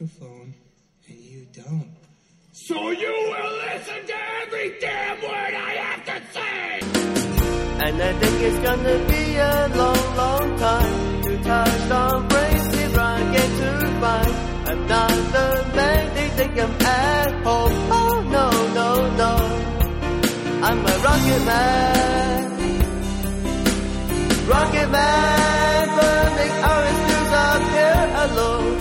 microphone and you don't. So you will listen to every damn word I have to say! And I think it's gonna be a long, long time. You touched on braces, I get to find. I'm not the man they think I'm at home. Oh, no, no, no. I'm a rocket man. Rocket man, burning oranges up here alone.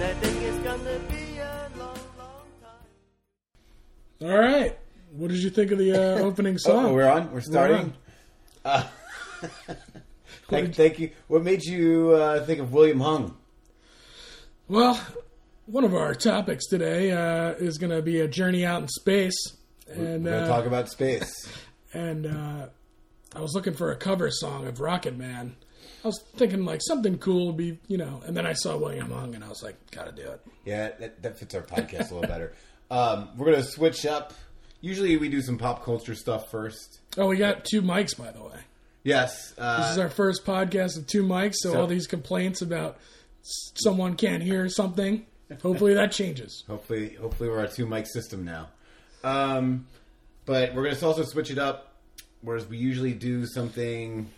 I think it's gonna be a long, long time. All right. What did you think of the opening song? Oh, we're on? We're starting? We're on. Thank you. What made you think of William Hung? Well, one of our topics today is going to be a journey out in space. And we're going to talk about space. And I was looking for a cover song of Rocket Man. I was thinking, like, something cool would be, you know, and then I saw William Hung, and I was like, gotta do it. Yeah, that fits our podcast a little better. We're going to switch up. Usually we do some pop culture stuff first. Oh, we got two mics, by the way. Yes. This is our first podcast with two mics, so all these complaints about someone can't hear something, hopefully that changes. Hopefully we're a two-mic system now. But we're going to also switch it up, whereas we usually do something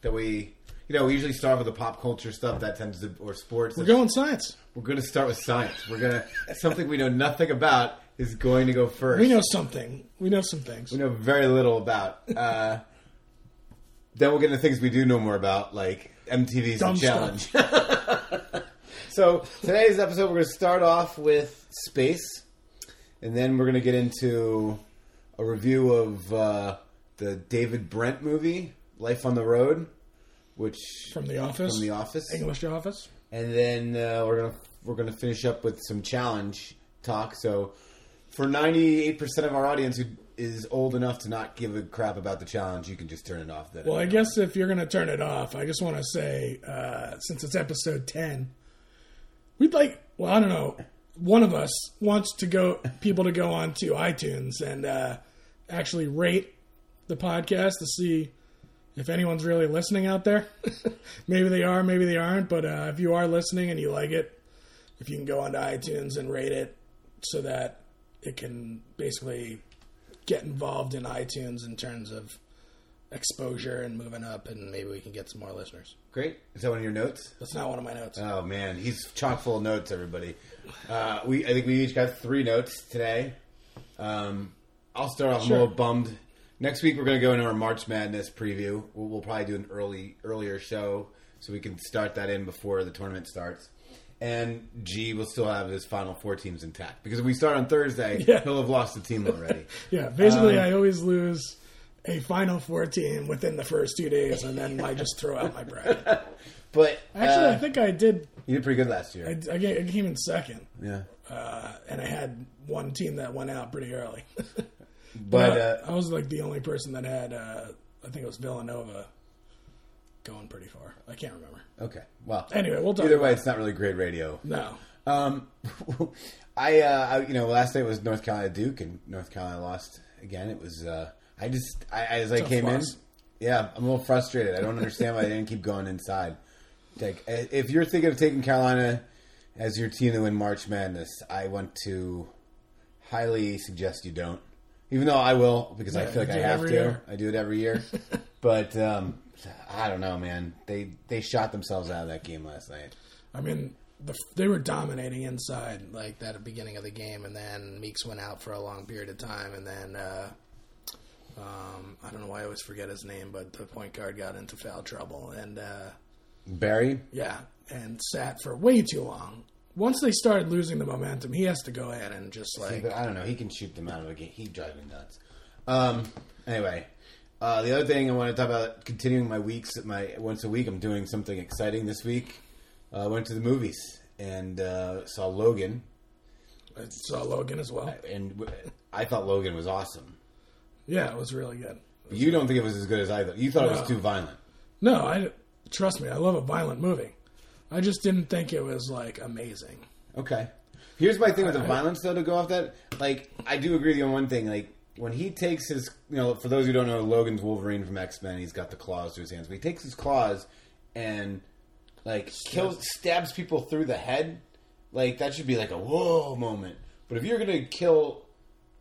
that we... You know, we usually start with the pop culture stuff that tends to, or sports. We're going science. We're going to start with science. We're going to, something we know nothing about is going to go first. We know something. We know some things. We know very little about. Then we'll get into things we do know more about, like MTV's The Challenge. So today's episode, we're going to start off with space. And then we're going to get into a review of the David Brent movie, Life on the Road. Which from the office, English Office, and then we're gonna finish up with some challenge talk. So, for 98% of our audience who is old enough to not give a crap about the challenge, you can just turn it off. Then well, I guess if you're gonna turn it off, I just want to say since it's episode 10, we'd like. Well, I don't know. One of us wants to go people to go on to iTunes and actually rate the podcast to see. If anyone's really listening out there, maybe they are, maybe they aren't. But if you are listening and you like it, if you can go onto iTunes and rate it so that it can basically get involved in iTunes in terms of exposure and moving up, and maybe we can get some more listeners. Great. Is that one of your notes? That's not one of my notes. Oh, man. He's chock full of notes, everybody. I think we each got 3 notes today. I'll start off a little bummed. Next week, we're going to go into our March Madness preview. We'll probably do an earlier show so we can start that in before the tournament starts. And G will still have his final 4 teams intact. Because if we start on Thursday, he'll have lost the team already. Yeah, basically I always lose a final 4 team within the first 2 days, and then I just throw out my bracket. But actually, I think I did. You did pretty good last year. I came in second. Yeah. And I had one team that went out pretty early. But I was like the only person that had, I think it was Villanova, going pretty far. I can't remember. Okay. Well. Anyway, we'll talk. Either way, it's not really great radio. No. I last night was North Carolina Duke, and North Carolina lost again. It was. I'm a little frustrated. I don't understand why they didn't keep going inside. Like, if you're thinking of taking Carolina as your team to win March Madness, I want to highly suggest you don't. Even though I will, because I feel like I have to. Year. I do it every year. But I don't know, man. They shot themselves out of that game last night. I mean, they were dominating inside, like, that at the beginning of the game. And then Meeks went out for a long period of time. And then, I don't know why I always forget his name, but the point guard got into foul trouble. And Barry? Yeah, and sat for way too long. Once they started losing the momentum, he has to go ahead and just like... See, but I don't know. He can shoot them out of a game. He'd drive me nuts. Anyway, the other thing I want to talk about, continuing my weeks, once a week, I'm doing something exciting this week. I went to the movies and saw Logan. I saw Logan as well. And I thought Logan was awesome. Yeah, it was really good. You don't think it was as good as I thought. You thought it was too violent. No, trust me, I love a violent movie. I just didn't think it was, like, amazing. Okay. Here's my thing with the violence, though, to go off that. Like, I do agree with you on one thing. Like, when he takes his, you know, for those who don't know, Logan's Wolverine from X-Men. He's got the claws to his hands. But he takes his claws and, like, stabs people through the head. Like, that should be like a whoa moment. But if you're going to kill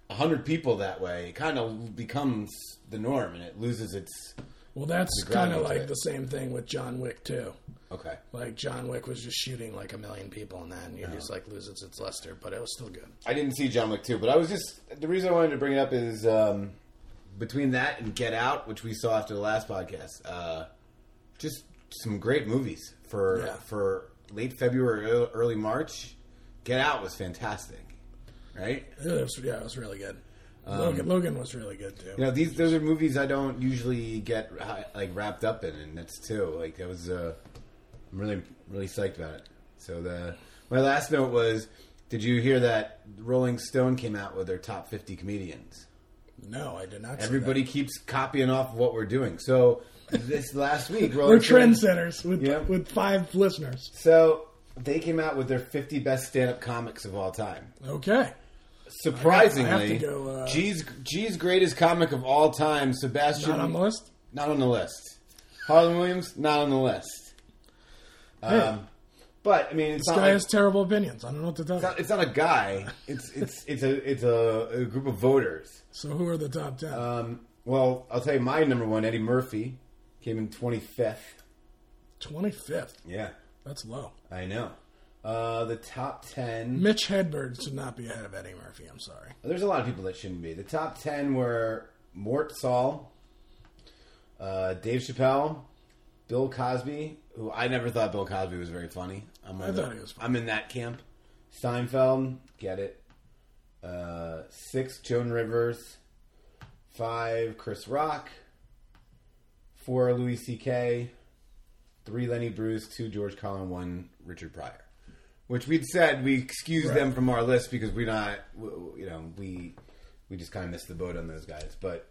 100 people that way, it kind of becomes the norm and it loses its... Well, that's kind of like the same thing with John Wick, too. Okay. Like, John Wick was just shooting, like, 1 million people, and then you just, like, loses its luster. But it was still good. I didn't see John Wick 2, but I was just... The reason I wanted to bring it up is between that and Get Out, which we saw after the last podcast, just some great movies for late February, early March. Get Out was fantastic, right? It was really good. Logan was really good too. You know, those are movies I don't usually get like wrapped up in, and that's too. Like that was, I'm really really psyched about it. So my last note was, did you hear that Rolling Stone came out with their top 50 comedians? No, I did not. Everybody keeps copying off what we're doing. So this last week, Rolling Stone, trendsetters with 5 listeners. So they came out with their 50 best stand-up comics of all time. Okay. Surprisingly, I have to go, G's greatest comic of all time, Sebastian... Not on the list? Not on the list. Harlan Williams, not on the list. Hey, but, I mean... It's this guy has terrible opinions. I don't know what to tell you. It's not a guy. It's a group of voters. So who are the top 10? Well, I'll tell you my number one, Eddie Murphy, came in 25th. 25th? Yeah. That's low. I know. The top 10... Mitch Hedberg should not be ahead of Eddie Murphy, I'm sorry. There's a lot of people that shouldn't be. The top 10 were Mort Saul, Dave Chappelle, Bill Cosby, who I never thought Bill Cosby was very funny. I thought he was funny. I'm in that camp. Seinfeld, get it. 6, Joan Rivers. 5, Chris Rock. 4, Louis C.K. 3, Lenny Bruce. 2, George Carlin. 1, Richard Pryor. Which we'd said we excused them from our list because we're not, you know, we just kind of missed the boat on those guys. But,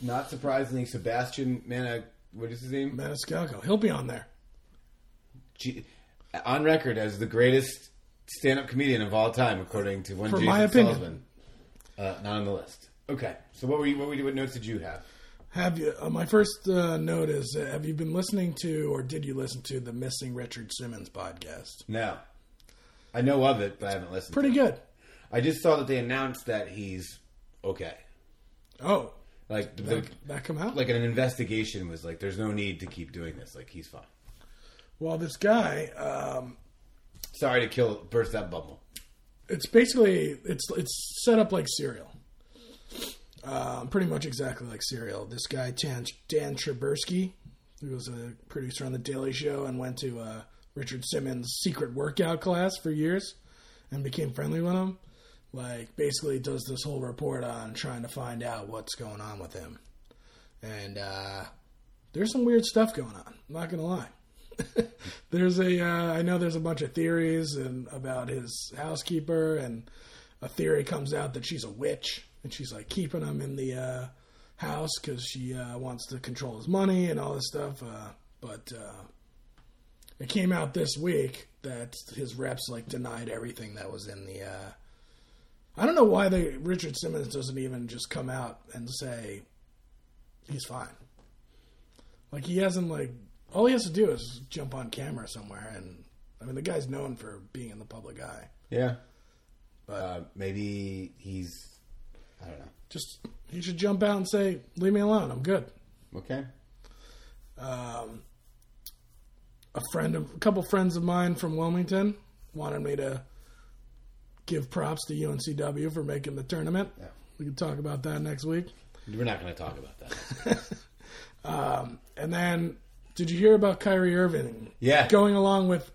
not surprisingly, Sebastian what is his name? Maniscalco. He'll be on there. On record as the greatest stand-up comedian of all time, according to one Jason Sullivan. Not on the list. Okay. So what notes did you have? Have you? My first note is: have you been listening to, or did you listen to, the Missing Richard Simmons podcast? No, I know of it, but I haven't listened. Pretty good. I just saw that they announced that he's okay. Oh, like did that come out? Like an investigation was like, there's no need to keep doing this. Like he's fine. Well, this guy. Sorry to burst that bubble. It's basically it's set up like Serial. Pretty much exactly like Serial. This guy, Dan Trabersky, who was a producer on The Daily Show and went to Richard Simmons' secret workout class for years and became friendly with him, like basically does this whole report on trying to find out what's going on with him. And there's some weird stuff going on. I'm not going to lie. I know there's a bunch of theories and about his housekeeper, and a theory comes out that she's a witch. And she's like keeping him in the house because she wants to control his money and all this stuff. But it came out this week that his reps like denied everything that was in the. I don't know why Richard Simmons doesn't even just come out and say he's fine. Like he hasn't all he has to do is jump on camera somewhere, and I mean the guy's known for being in the public eye. Yeah, but maybe he's. I don't know. Just, he should jump out and say, leave me alone. I'm good. Okay. A couple friends of mine from Wilmington wanted me to give props to UNCW for making the tournament. Yeah. We can talk about that next week. We're not going to talk about that. And then, did you hear about Kyrie Irving? Yeah. Going along with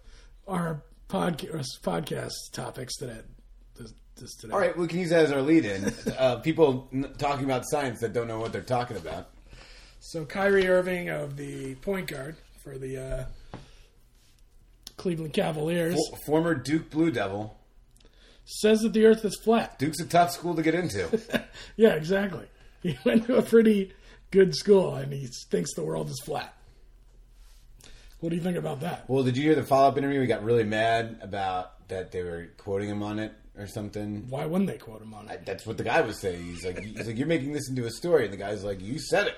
our podcast topics today. All right, we can use that as our lead-in. People talking about science that don't know what they're talking about. So Kyrie Irving of the point guard for the Cleveland Cavaliers. Former Duke Blue Devil. Says that the earth is flat. Duke's a tough school to get into. Yeah, exactly. He went to a pretty good school, and he thinks the world is flat. What do you think about that? Well, did you hear the follow-up interview? We got really mad about that they were quoting him on it. or something. Why wouldn't they quote him on it? That's what the guy was saying. He's like, you're making this into a story, and the guy's like, you said it.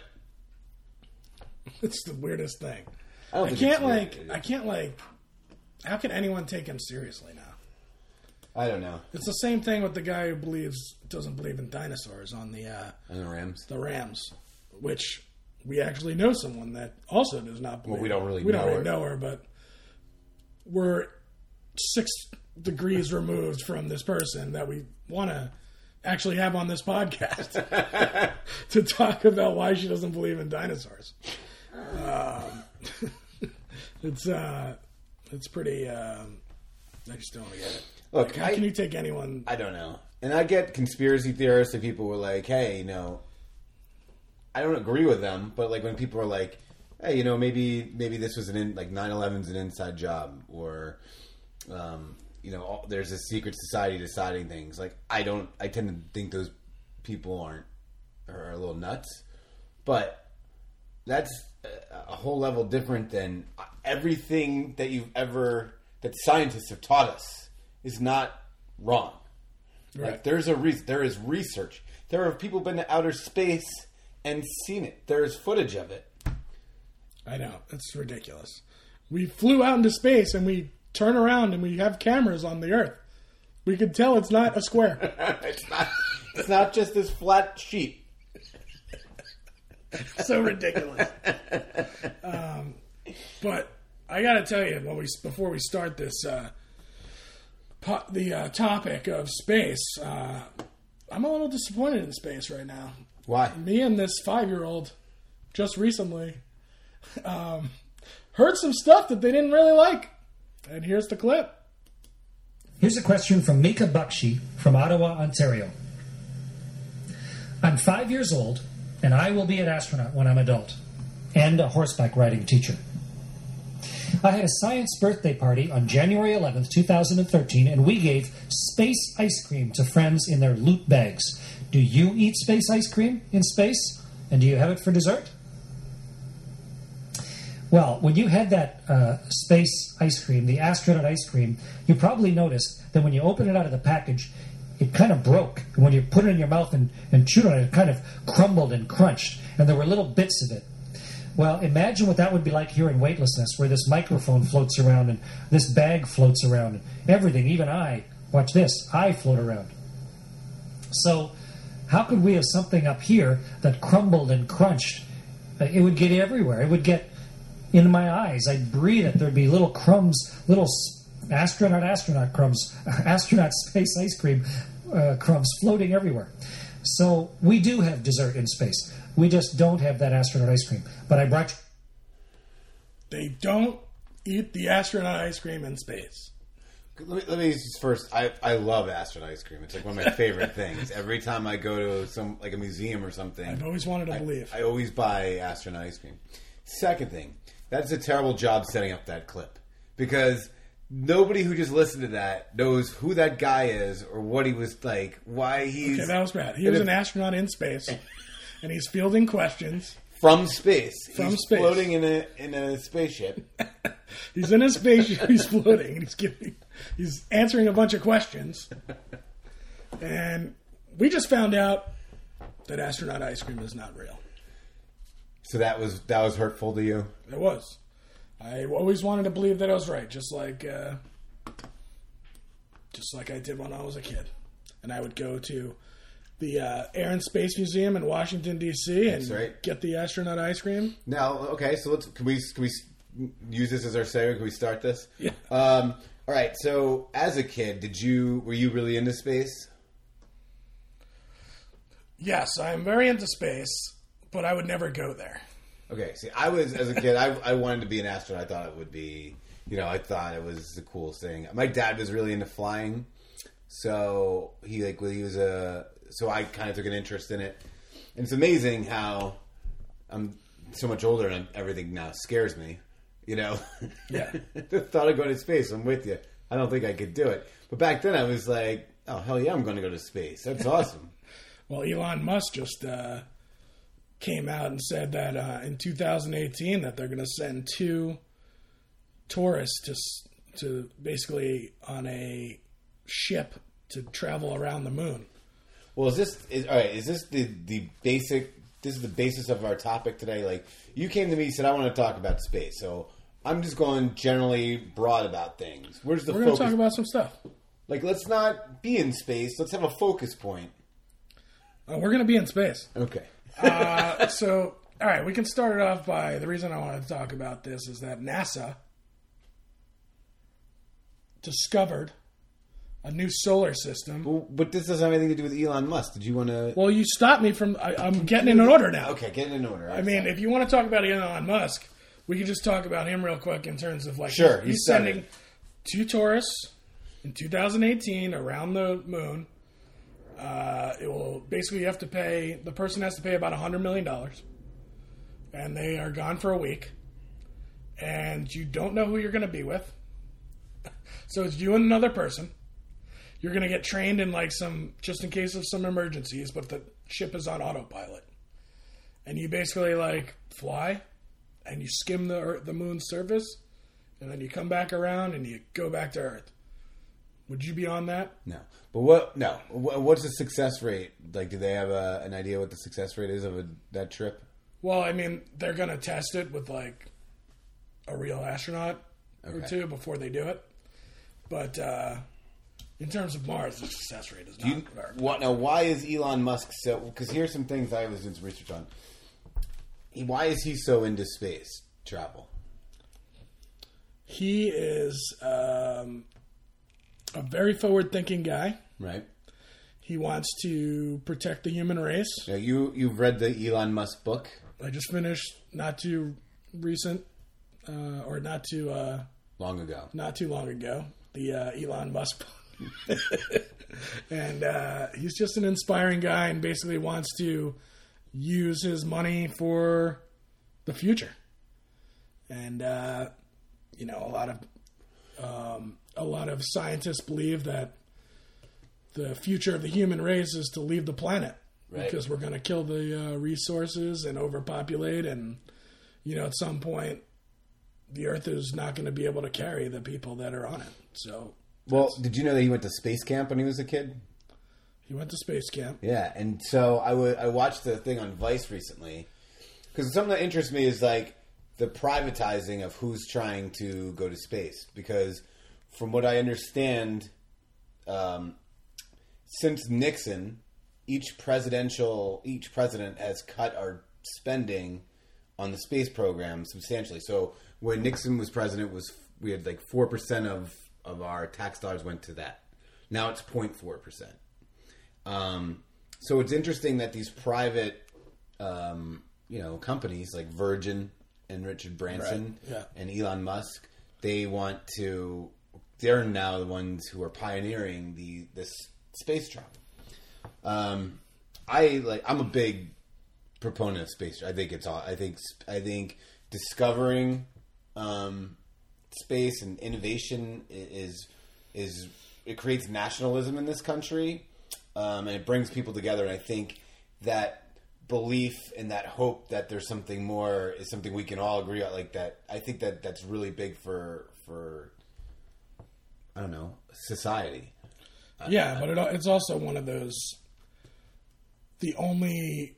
It's the weirdest thing. I can't. How can anyone take him seriously now? I don't know. It's the same thing with the guy who doesn't believe in dinosaurs on the Rams. The Rams, which we actually know someone that also does not believe. Well, we don't really know her, but we're 6 degrees removed from this person that we want to actually have on this podcast to talk about why she doesn't believe in dinosaurs. It's pretty. I just don't get it. Look, like, how can you take anyone? I don't know. And I get conspiracy theorists and people were like, hey, I don't agree with them. But like when people are like, hey, maybe this was 9/11's an inside job, or there's a secret society deciding things. Like I tend to think those people are a little nuts. But that's a whole level different than everything that that scientists have taught us is not wrong. Right. Like there's a reason. There is research. There are people been to outer space and seen it. There is footage of it. I know. It's ridiculous. We flew out into space and we turn around and we have cameras on the Earth. We could tell it's not a square. It's not just this flat sheet. So ridiculous. But I got to tell you, before we start this, the topic of space, I'm a little disappointed in space right now. Why? Me and this 5-year-old just recently heard some stuff that they didn't really like. And here's the clip. Here's a question from Mika Bakshi from Ottawa, Ontario. I'm 5 years old, and I will be an astronaut when I'm adult, and a horseback riding teacher. I had a science birthday party on January 11th, 2013, and we gave space ice cream to friends in their loot bags. Do you eat space ice cream in space? And do you have it for dessert? Well, when you had that space ice cream, the astronaut ice cream, you probably noticed that when you open it out of the package, it kind of broke. And when you put it in your mouth and chewed on it, it kind of crumbled and crunched, and there were little bits of it. Well, imagine what that would be like here in weightlessness, where this microphone floats around and this bag floats around and everything, even I float around. So how could we have something up here that crumbled and crunched? It would get everywhere. It would get in my eyes. I'd breathe it. There'd be little crumbs, little astronaut crumbs, astronaut space ice cream crumbs floating everywhere. So we do have dessert in space. We just don't have that astronaut ice cream. But I brought you... They don't eat the astronaut ice cream in space. Let me just first... I love astronaut ice cream. It's like one of my favorite things. Every time I go to a museum or something... I've always wanted to believe. I always buy astronaut ice cream. Second thing, that's a terrible job setting up that clip. Because nobody who just listened to that knows who that guy is or what he was like, why he's... Okay, that was bad. He was an astronaut in space. And he's fielding questions from space. He's floating in a spaceship. He's in a spaceship. He's floating. And he's answering a bunch of questions. And we just found out that astronaut ice cream is not real. So that was hurtful to you? It was. I always wanted to believe that I was right, just like I did when I was a kid, and I would go to the Air and Space Museum in Washington, D.C. and get the astronaut ice cream. Now, okay, so can we use this as our segment? Can we start this? Yeah. All right, so as a kid, were you really into space? Yes, I'm very into space, but I would never go there. Okay, see, I was, as a kid, I wanted to be an astronaut. I thought it would be, I thought it was the coolest thing. My dad was really into flying, so so I kind of took an interest in it. And it's amazing how I'm so much older and everything now scares me, Yeah. The thought of going to space, I'm with you. I don't think I could do it. But back then I was like, oh, hell yeah, I'm going to go to space. That's awesome. Well, Elon Musk just came out and said that in 2018 that they're going to send 2 tourists to basically on a ship to travel around the moon. Well, is this the basis of our topic today? Like, you came to me and said, I want to talk about space. So I'm just going generally broad about things. Where's the focus? We're going to talk about some stuff. Like, let's not be in space. Let's have a focus point. We're going to be in space. Okay. So, all right, we can start it off by the reason I wanted to talk about this is that NASA discovered a new solar system. Well, but this doesn't have anything to do with Elon Musk. Did you want to... Well, you stopped me from... I'm getting in order now. Okay, getting in order. I mean, if you want to talk about Elon Musk, we can just talk about him real quick in terms of like... Sure, he's sending two tourists in 2018 around the moon. It will... Basically, you have to pay... The person has to pay about $100 million. And they are gone for a week. And you don't know who you're going to be with. So it's you and another person. You're going to get trained in like some, just in case of some emergencies, but the ship is on autopilot. And you basically like fly and you skim the moon's surface and then you come back around and you go back to Earth. Would you be on that? No. But what's the success rate? Like, do they have an idea what the success rate is of that trip? Well, I mean, they're going to test it with like a real astronaut or two before they do it. But, in terms of Mars, the success rate is not good. Now, why is Elon Musk so... Because here's some things I was doing some research on. Why is he so into space travel? He is a very forward-thinking guy. Right. He wants to protect the human race. Now, you've read the Elon Musk book. I just finished not too long ago, the Elon Musk book. And he's just an inspiring guy and basically wants to use his money for the future. And a lot of scientists believe that the future of the human race is to leave the planet, right? Because we're going to kill the resources and overpopulate, and at some point the Earth is not going to be able to carry the people that are on it. So well, did you know that he went to space camp when he was a kid? He went to space camp. Yeah, and so I watched the thing on Vice recently, because something that interests me is like the privatizing of who's trying to go to space. Because from what I understand, since Nixon, each president has cut our spending on the space program substantially. So when Nixon was president, we had like 4% of our tax dollars went to that. Now it's 0.4%. So it's interesting that these private, companies like Virgin and Richard Branson, right, yeah, and Elon Musk, they're now the ones who are pioneering this space travel. I'm a big proponent of space. I think discovering, space and innovation is it creates nationalism in this country, and it brings people together. And I think that belief and that hope that there's something more is something we can all agree on. Like that, I think that that's really big for I don't know, society. Yeah, but it's also one of those the only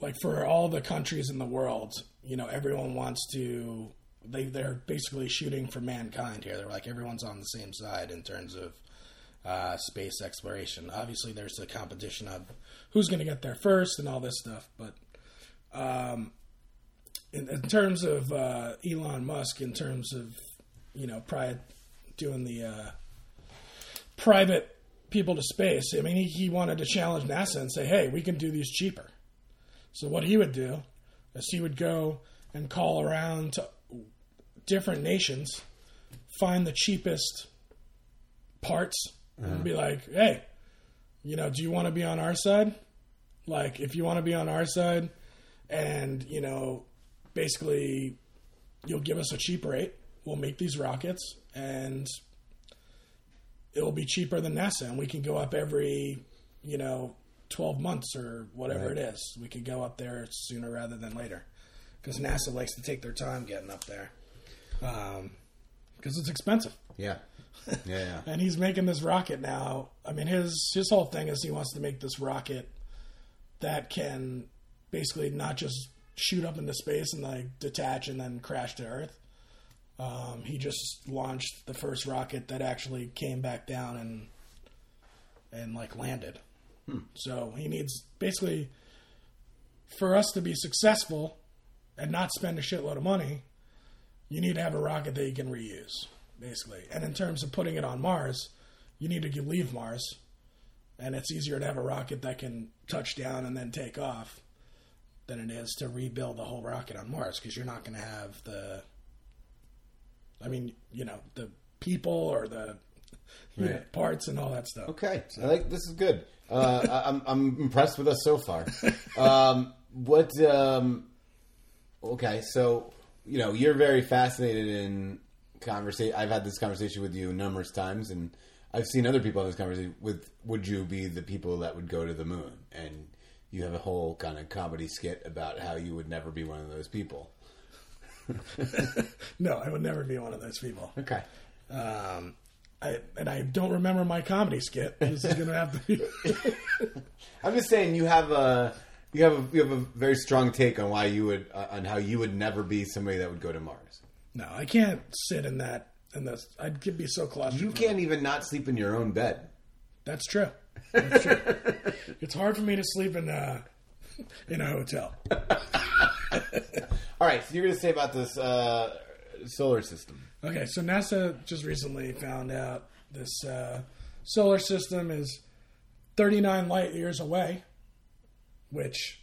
like for all the countries in the world. Everyone wants to. They're basically shooting for mankind here. They're like everyone's on the same side in terms of space exploration. Obviously, there's the competition of who's going to get there first and all this stuff. But in terms of Elon Musk, in terms of doing the private people to space, I mean, he wanted to challenge NASA and say, "Hey, we can do these cheaper." So what he would do is he would go and call around to different nations, find the cheapest parts, and be like, "Hey, do you want to be on our side? Like, if you want to be on our side, and basically, you'll give us a cheap rate. We'll make these rockets, and it'll be cheaper than NASA, and we can go up every 12 months or whatever it is. We can go up there sooner rather than later, because NASA likes to take their time getting up there." because it's expensive. Yeah. Yeah. And he's making this rocket now. I mean, his whole thing is he wants to make this rocket that can basically not just shoot up into space and like detach and then crash to Earth. He just launched the first rocket that actually came back down and like landed. So he needs basically for us to be successful and not spend a shitload of money, you need to have a rocket that you can reuse basically. And in terms of putting it on Mars, you need to leave Mars, and it's easier to have a rocket that can touch down and then take off than it is to rebuild the whole rocket on Mars. Cause you're not going to have the, I mean, you know, the people or the know, parts and all that stuff. Okay. So. I think this is good. I'm impressed with us so far. Okay. So, you know, you're very fascinated in conversation. I've had this conversation with you numerous times, and I've seen other people have this conversation with, would you be the people that would go to the moon? And you have a whole kind of comedy skit about how you would never be one of those people. No, I would never be one of those people. Okay. I don't remember my comedy skit. This is going to have to be... I'm just saying you have a very strong take on why you would, on how you would never be somebody that would go to Mars. No, I can't sit in that. I'd be so claustrophobic. You can't even not sleep in your own bed. That's true. That's true. It's hard for me to sleep in a hotel. All right, so you're going to say about this solar system. Okay, so NASA just recently found out this solar system is 39 light years away, which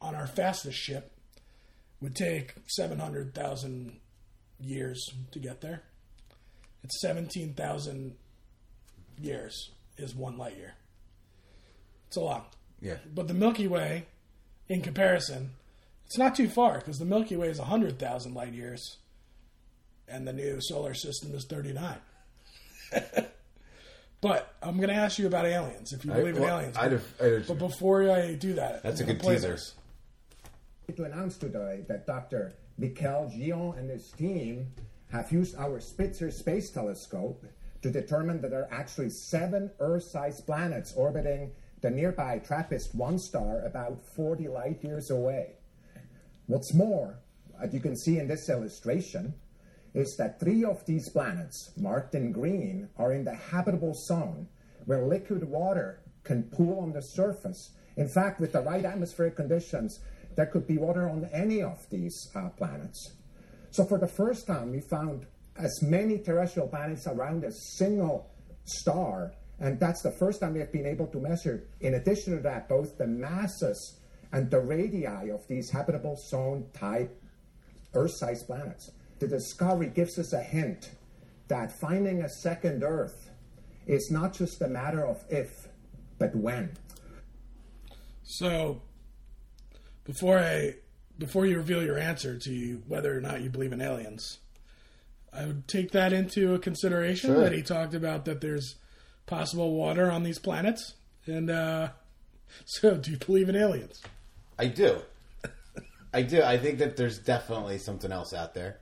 on our fastest ship would take 700,000 years to get there. It's 17,000 years is 1 light year. It's a lot. Yeah. But the Milky Way, in comparison, it's not too far because the Milky Way is 100,000 light years. And the new solar system is 39. But I'm going to ask you about aliens, if you believe in aliens. But before I do that... That's a good teaser. ...to announce today that Dr. Michel Guillon and his team have used our Spitzer Space Telescope to determine that there are actually 7 Earth-sized planets orbiting the nearby TRAPPIST-1 star about 40 light-years away. What's more, as you can see in this illustration... is that 3 of these planets, marked in green, are in the habitable zone where liquid water can pool on the surface. In fact, with the right atmospheric conditions, there could be water on any of these planets. So for the first time, we found as many terrestrial planets around a single star, and that's the first time we have been able to measure, in addition to that, both the masses and the radii of these habitable zone type Earth-sized planets. The discovery gives us a hint that finding a second Earth is not just a matter of if, but when. So, before you reveal your answer to whether or not you believe in aliens, I would take that into consideration. Sure. That he talked about that there's possible water on these planets. And so, do you believe in aliens? I do. I do. I think that there's definitely something else out there.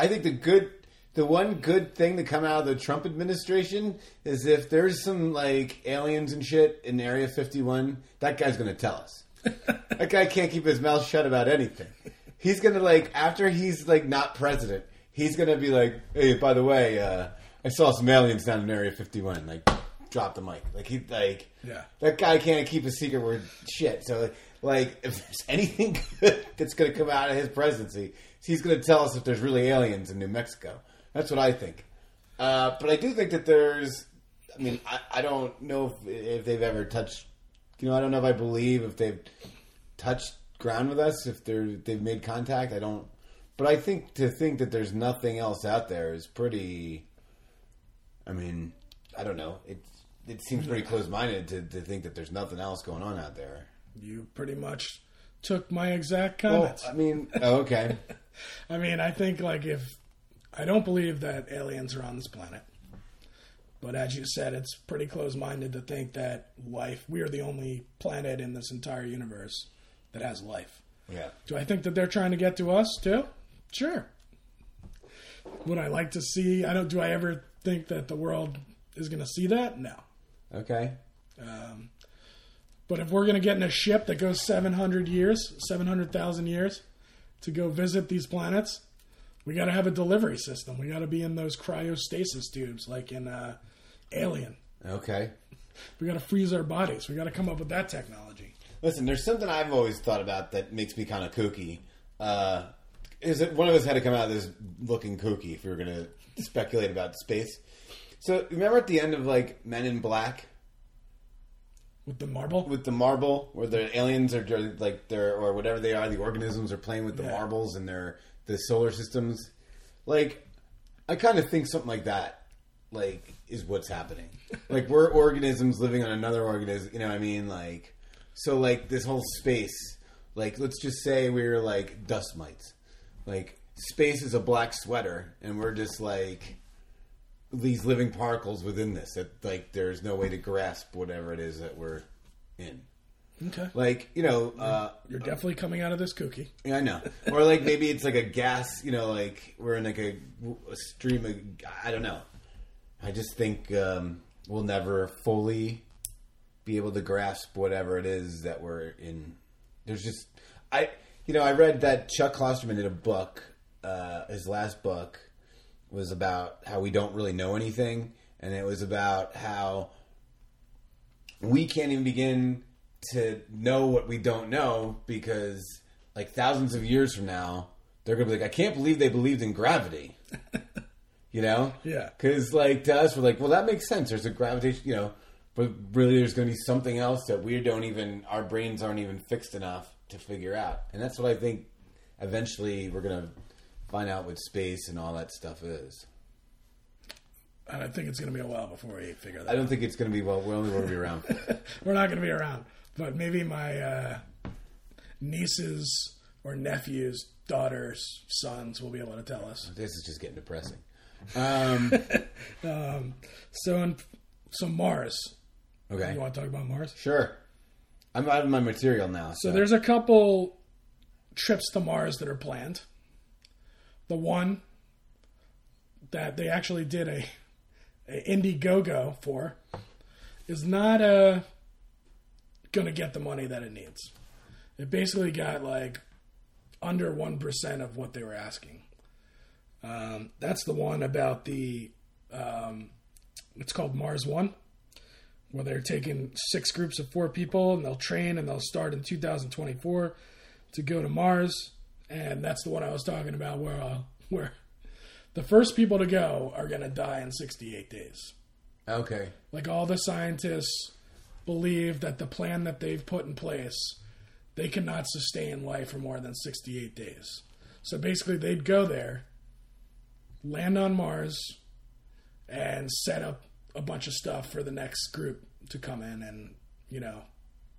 I think the one good thing to come out of the Trump administration is if there's some like aliens and shit in Area 51, that guy's going to tell us. That guy can't keep his mouth shut about anything. He's going to like, after he's like not president, he's going to be like, hey, by the way, I saw some aliens down in Area 51. Like, drop the mic. Like he, like, yeah, that guy can't keep a secret word shit. So like, if there's anything good that's going to come out of his presidency, he's going to tell us if there's really aliens in New Mexico. That's what I think. But I do think that there's... I mean, I don't know if they've ever touched... You know, I don't know if I believe if they've touched ground with us, if they've made contact. I don't... But I think to think that there's nothing else out there is pretty... I mean, I don't know. It seems pretty close-minded to think that there's nothing else going on out there. You pretty much took my exact comments. Well, I mean... Oh, okay. I mean, I think, like, if... I don't believe that aliens are on this planet. But as you said, it's pretty close-minded to think that life... We are the only planet in this entire universe that has life. Yeah. Do I think that they're trying to get to us, too? Sure. would I like to see? I don't. Do I ever think that the world is going to see that? No. Okay. But if we're going to get in a ship that goes 700,000 years to go visit these planets, we got to have a delivery system. We got to be in those cryostasis tubes like in Alien. Okay. We got to freeze our bodies. We got to come up with that technology. Listen, there's something I've always thought about that makes me kind of kooky. Is it one of us had to come out of this looking kooky if we were going to speculate about space? So remember at the end of like Men in Black? With the marble? With the marble, where the aliens are like they're, or whatever they are, the organisms are playing with the marbles and the solar systems. Like, I kind of think something like that, like, is what's happening. Like, we're organisms living on another organism, you know what I mean? Like, so like this whole space, like, let's just say we're like dust mites. Like, space is a black sweater, and we're just like these living particles within this that, like, there's no way to grasp whatever it is that we're in. Okay. Like, you know, you're definitely coming out of this kooky. Yeah, I know. Or like maybe it's like a gas, you know, like we're in like a stream of, I don't know. I just think we'll never fully be able to grasp whatever it is that we're in. There's just, I read that Chuck Klosterman did a book, his last book, was about how we don't really know anything, and it was about how we can't even begin to know what we don't know because, like, thousands of years from now, they're going to be like, I can't believe they believed in gravity. You know? Yeah. Because, like, to us, we're like, well, that makes sense. There's a gravitation, you know, but really there's going to be something else that we don't even, our brains aren't even fixed enough to figure out. And that's what I think eventually we're going to find out what space and all that stuff is. And I think it's going to be a while before we figure that out. I don't think it's going to be, well, we're only going to be around for it. We're not going to be around. But maybe my nieces or nephews, daughters, sons will be able to tell us. This is just getting depressing. So Mars. Okay. You want to talk about Mars? Sure. I'm out of my material now. So there's a couple trips to Mars that are planned. The one that they actually did a Indiegogo for is not going to get the money that it needs. It basically got like under 1% of what they were asking. That's the one about the, it's called Mars One, where they're taking 6 groups of 4 people and they'll train and they'll start in 2024 to go to Mars. And that's the one I was talking about where the first people to go are going to die in 68 days. Okay. Like all the scientists believe that the plan that they've put in place, they cannot sustain life for more than 68 days. So basically they'd go there, land on Mars, and set up a bunch of stuff for the next group to come in and, you know,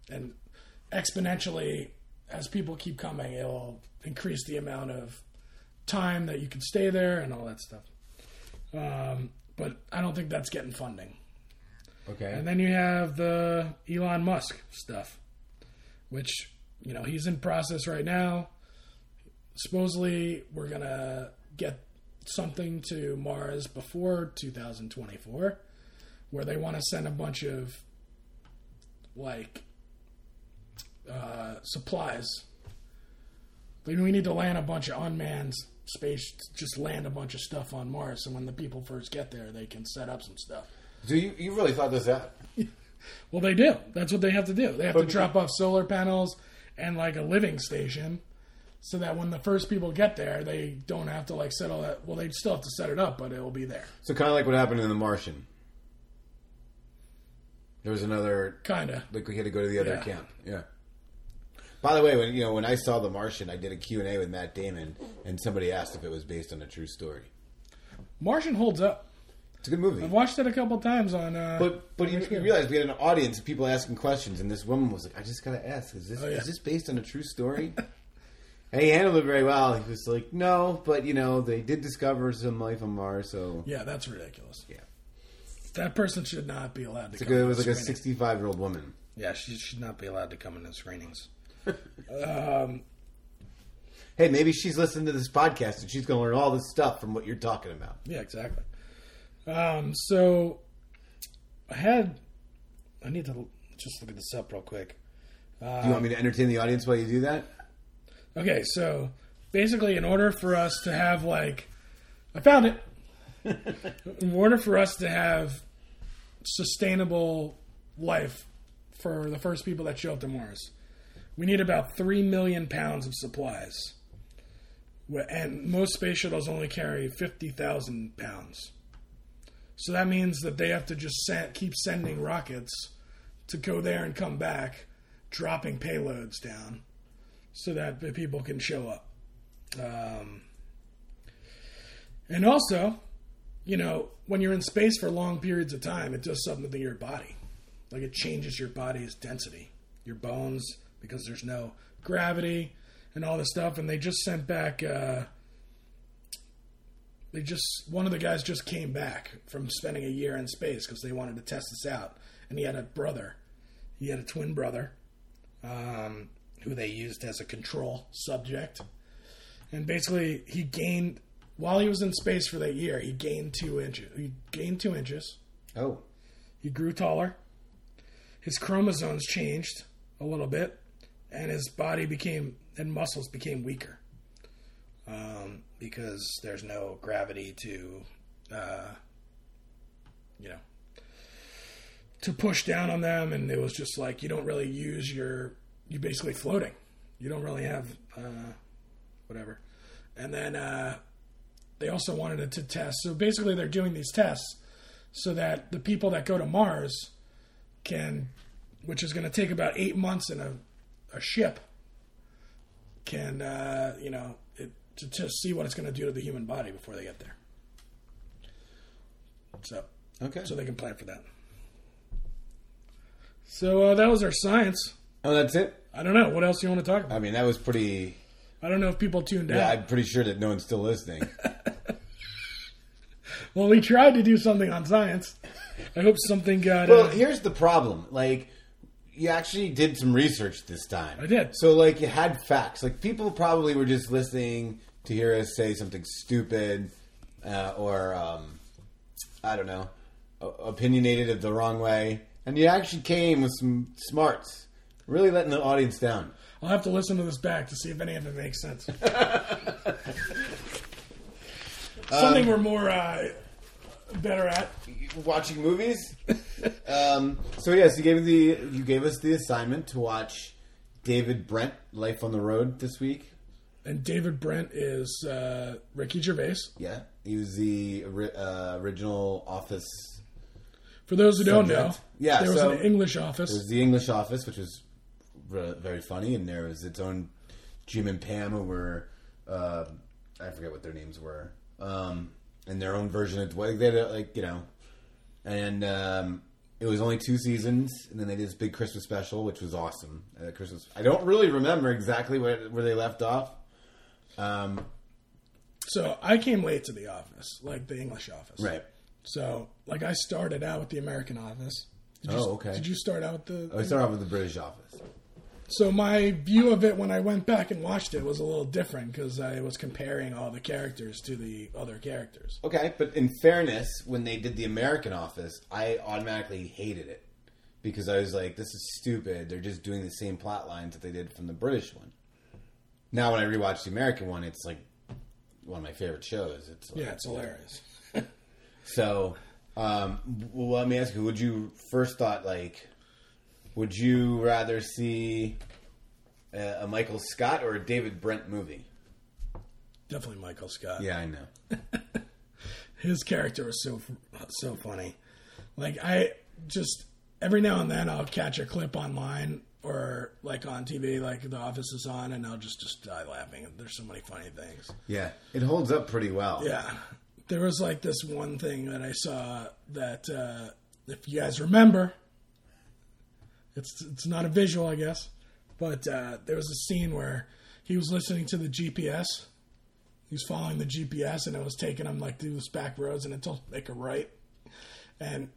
and exponentially, as people keep coming, it'll increase the amount of time that you can stay there and all that stuff. But I don't think that's getting funding. Okay. And then you have the Elon Musk stuff, which, you know, he's in process right now. Supposedly we're going to get something to Mars before 2024, where they want to send a bunch of, like, supplies. Like, we need to land a bunch of unmanned space, just land a bunch of stuff on Mars, and when the people first get there, they can set up some stuff. Do you really thought this out? Well, they do. That's what they have to do. They have to drop off solar panels and like a living station, so that when the first people get there, they don't have to like set all that. Well, they still have to set it up, but it will be there. So kind of like what happened in The Martian. There was another kind of like we had to go to the other camp. Yeah. By the way, when I saw The Martian, I did a Q&A with Matt Damon, and somebody asked if it was based on a true story. Martian holds up. It's a good movie. I've watched it a couple times on... but you realize we had an audience of people asking questions, and this woman was like, I just got to ask, is this based on a true story? And he handled it very well. He was like, no, but, you know, they did discover some life on Mars, so... Yeah, that's ridiculous. Yeah. That person should not be allowed to come in. It was like screening. A 65-year-old woman. Yeah, she should not be allowed to come in the screenings. hey, maybe she's listening to this podcast and she's going to learn all this stuff from what you're talking about. Yeah, exactly. So I need to just look this up real quick. Do you want me to entertain the audience while you do that? Okay, so basically in order for us to have I found it. In order for us to have sustainable life for the first people that show up to Mars, we need about 3 million pounds of supplies. And most space shuttles only carry 50,000 pounds. So that means that they have to just keep sending rockets to go there and come back, dropping payloads down so that the people can show up. And also, when you're in space for long periods of time, it does something to your body. Like it changes your body's density, your bones, because there's no gravity and all this stuff. And they just sent back, one of the guys just came back from spending a year in space because they wanted to test this out. And he had a brother. He had a twin brother who they used as a control subject. And basically he gained... While he was in space for that year, he gained 2 inches. Oh. He grew taller. His chromosomes changed a little bit, and his body and muscles became weaker because there's no gravity to push down on them, and it was just like you don't really use you're basically floating. You don't really have whatever. And then... they also wanted it to test. So basically they're doing these tests so that the people that go to Mars which is going to take about 8 months in a ship, to see what it's going to do to the human body before they get there. So, okay. So they can plan for that. So that was our science. Oh, that's it? I don't know. What else do you want to talk about? I mean, that was pretty... I don't know if people tuned out. Yeah, I'm pretty sure that no one's still listening. Well, we tried to do something on science. I hope something got... Well, here's the problem. You actually did some research this time. I did. So, you had facts. People probably were just listening to hear us say something stupid or, I don't know, opinionated it the wrong way. And you actually came with some smarts. Really letting the audience down. I'll have to listen to this back to see if any of it makes sense. Something we're more better at. Watching movies. So yes, you gave us the assignment to watch David Brent, Life on the Road, this week. And David Brent is Ricky Gervais. Yeah, he was the original Office. For those who don't know, yeah, there was an English Office. There was the English Office, which was very funny, and there was its own Jim and Pam who were I forget what their names were, and their own version of Dwight. They had and it was only 2 seasons, and then they did this big Christmas special, which was awesome. I don't really remember exactly where they left off. So I came late to The Office, the English Office, right? So I started out with the American Office. Okay. Did you start out with the? I started out with the British Office. So my view of it when I went back and watched it was a little different because I was comparing all the characters to the other characters. Okay, but in fairness, when they did the American Office, I automatically hated it because I was like, this is stupid. They're just doing the same plot lines that they did from the British one. Now when I rewatch the American one, it's one of my favorite shows. It's hilarious. So, let me ask you, would you first thought would you rather see a Michael Scott or a David Brent movie? Definitely Michael Scott. Yeah, I know. His character was so funny. I just every now and then I'll catch a clip online or on TV, The Office is on, and I'll just die laughing. There's so many funny things. Yeah, it holds up pretty well. Yeah, there was this one thing that I saw that if you guys remember. It's not a visual, I guess, but there was a scene where he was listening to the GPS. He was following the GPS, and it was taking him through this back roads, and it told him to make a right. And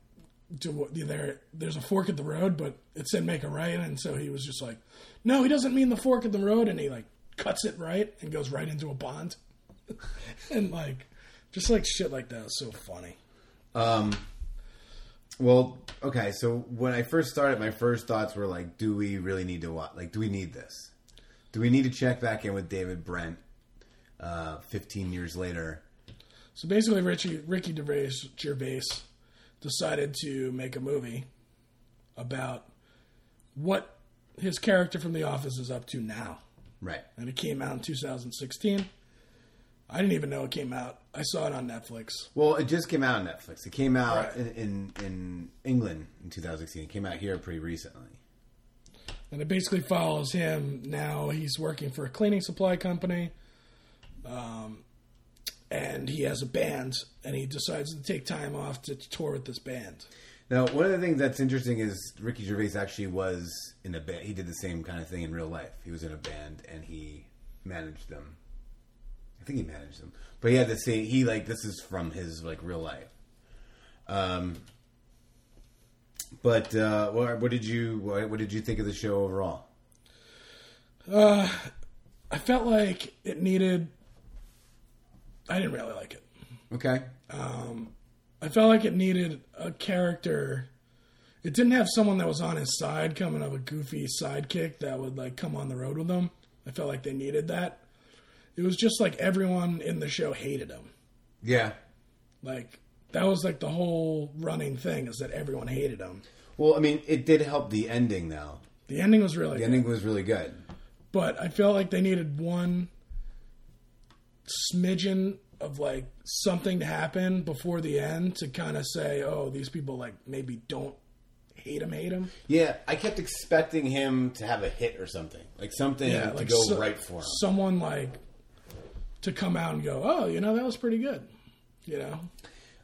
there's a fork at the road, but it said make a right, and so he was just like, no, he doesn't mean the fork at the road, and he cuts it right and goes right into a pond. And like, just like shit like that is so funny. Well, okay. So when I first started, my first thoughts were like, do we really need to watch? Like, do we need this? Do we need to check back in with David Brent 15 years later? So basically, Ricky Gervais decided to make a movie about what his character from The Office is up to now. Right. And it came out in 2016. I didn't even know it came out. I saw it on Netflix. Well, it just came out on Netflix. It came out right. in England in 2016. It came out here pretty recently. And it basically follows him. Now he's working for a cleaning supply company. And he has a band. And he decides to take time off to tour with this band. Now, one of the things that's interesting is Ricky Gervais actually was in a band. He did the same kind of thing in real life. He was in a band and he managed them. I think he managed them, but he had to say he like this is from his like real life. But what did you think of the show overall? I felt like it needed. I didn't really like it. Okay. I felt like it needed a character. It didn't have someone that was on his side, coming up a goofy sidekick that would like come on the road with him. I felt like they needed that. It was just like everyone in the show hated him. Yeah. Like, that was like the whole running thing is that everyone hated him. Well, I mean, it did help the ending, though. The ending was really good. The ending was really good. But I felt like they needed one smidgen of, like, something to happen before the end to kind of say, oh, these people, like, maybe don't hate him. Yeah, I kept expecting him to have a hit or something. Like, something to like go right for him. Someone, like... to come out and go, oh, you know, that was pretty good. You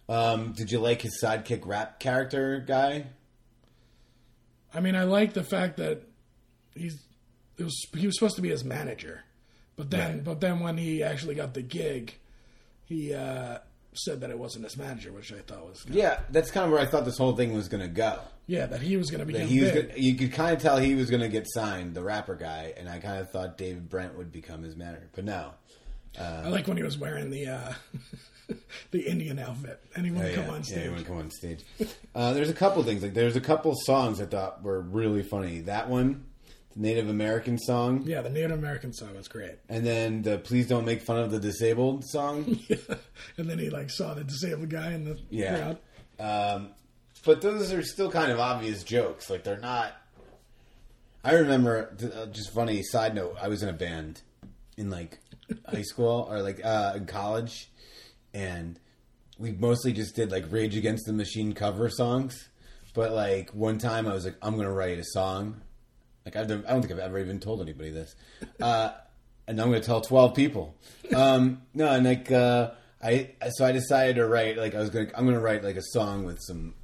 know? Did you like his sidekick rap character guy? I mean, I like the fact that he was supposed to be his manager. But then right. But then when he actually got the gig, he said that it wasn't his manager, which I thought was... that's kind of where I thought this whole thing was going to go. Yeah, that he was going to become big. You could kind of tell he was going to get signed, the rapper guy, and I kind of thought David Brent would become his manager. But no... I like when he was wearing the Indian outfit. Anyone come on stage. There's a couple things. Like there's a couple songs I thought were really funny. That one, the Native American song. Yeah, the Native American song was great. And then the "Please Don't Make Fun of the Disabled" song. Yeah. And then he like saw the disabled guy in the crowd. But those are still kind of obvious jokes. Like they're not. I remember just funny side note. I was in a band in like. High school or like in college, and we mostly just did like Rage Against the Machine cover songs. But like one time I was like, I'm gonna write a song. Like I don't think I've ever even told anybody this, and I'm gonna tell 12 people. No, and like I decided to write like I'm gonna write like a song with some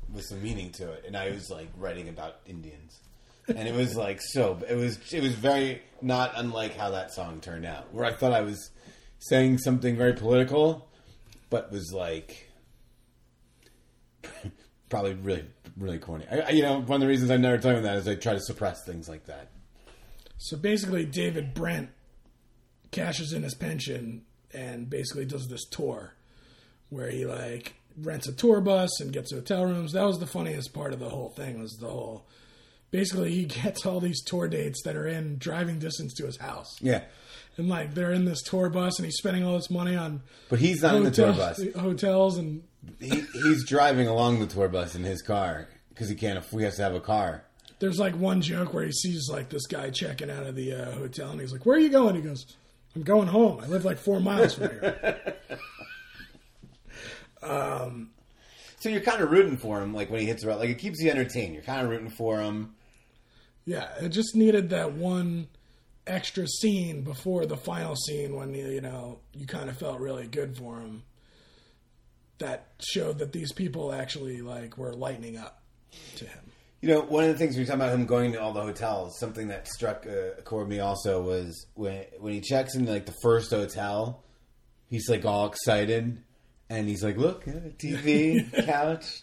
meaning to it, and I was like writing about Indians. And it was like it was very not unlike how that song turned out, where I thought I was saying something very political, but was like probably really really corny. One of the reasons I never talk about that is I try to suppress things like that. So basically, David Brent cashes in his pension and basically does this tour where he like rents a tour bus and gets hotel rooms. That was the funniest part of the whole thing. Basically, he gets all these tour dates that are in driving distance to his house. Yeah. And, like, they're in this tour bus, and he's spending all this money on... But he's not in the tour bus. Hotels and... He's driving along the tour bus in his car, because he has to have a car. There's, like, one joke where he sees, like, this guy checking out of the hotel, and he's like, where are you going? He goes, I'm going home. I live, like, 4 miles from here. So you're kind of rooting for him, like, when he hits the road. Like, it keeps you entertained. You're kind of rooting for him. Yeah, it just needed that one extra scene before the final scene when, you know, you kind of felt really good for him. That showed that these people actually, like, were lightening up to him. You know, one of the things we were talking about him going to all the hotels, something that struck a chord me also was when he checks into, like, the first hotel, he's, like, all excited. And he's like, look, TV, couch,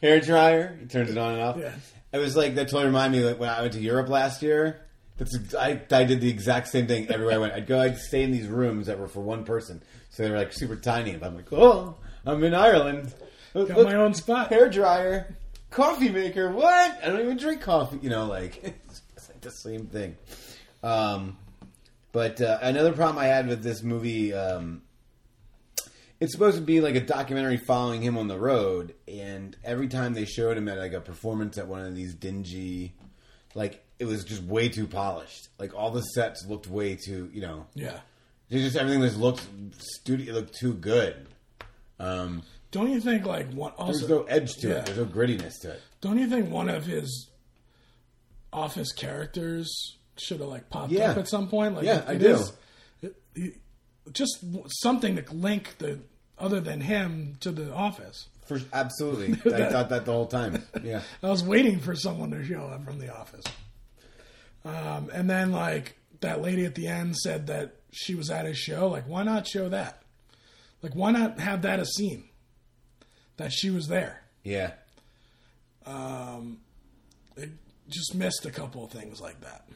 hair dryer. He turns it on and off. Yeah. It was like, that totally reminded me of like when I went to Europe last year That's I did the exact same thing everywhere I went. I'd stay in these rooms that were for one person, so they were like super tiny. But I'm like, oh, I'm in Ireland. Got my own spot. Hair dryer, coffee maker. What? I don't even drink coffee. You know, like it's like the same thing. But another problem I had with this movie, it's supposed to be like a documentary following him on the road, and every time they showed him at like a performance at one of these dingy, like it was just way too polished. Like all the sets looked way too, you know, yeah. Just everything was looked too good. Don't you think like one? Also, there's no edge to it. There's no grittiness to it. Don't you think one of his office characters should have like popped up at some point? Like, yeah, I do. Just something to link the other than him to the office. Absolutely, I thought that the whole time. Yeah, I was waiting for someone to show up from the office. And then like that lady at the end said that she was at his show. Like, why not show that? Like, why not have that a scene? That she was there. Yeah. It just missed a couple of things like that,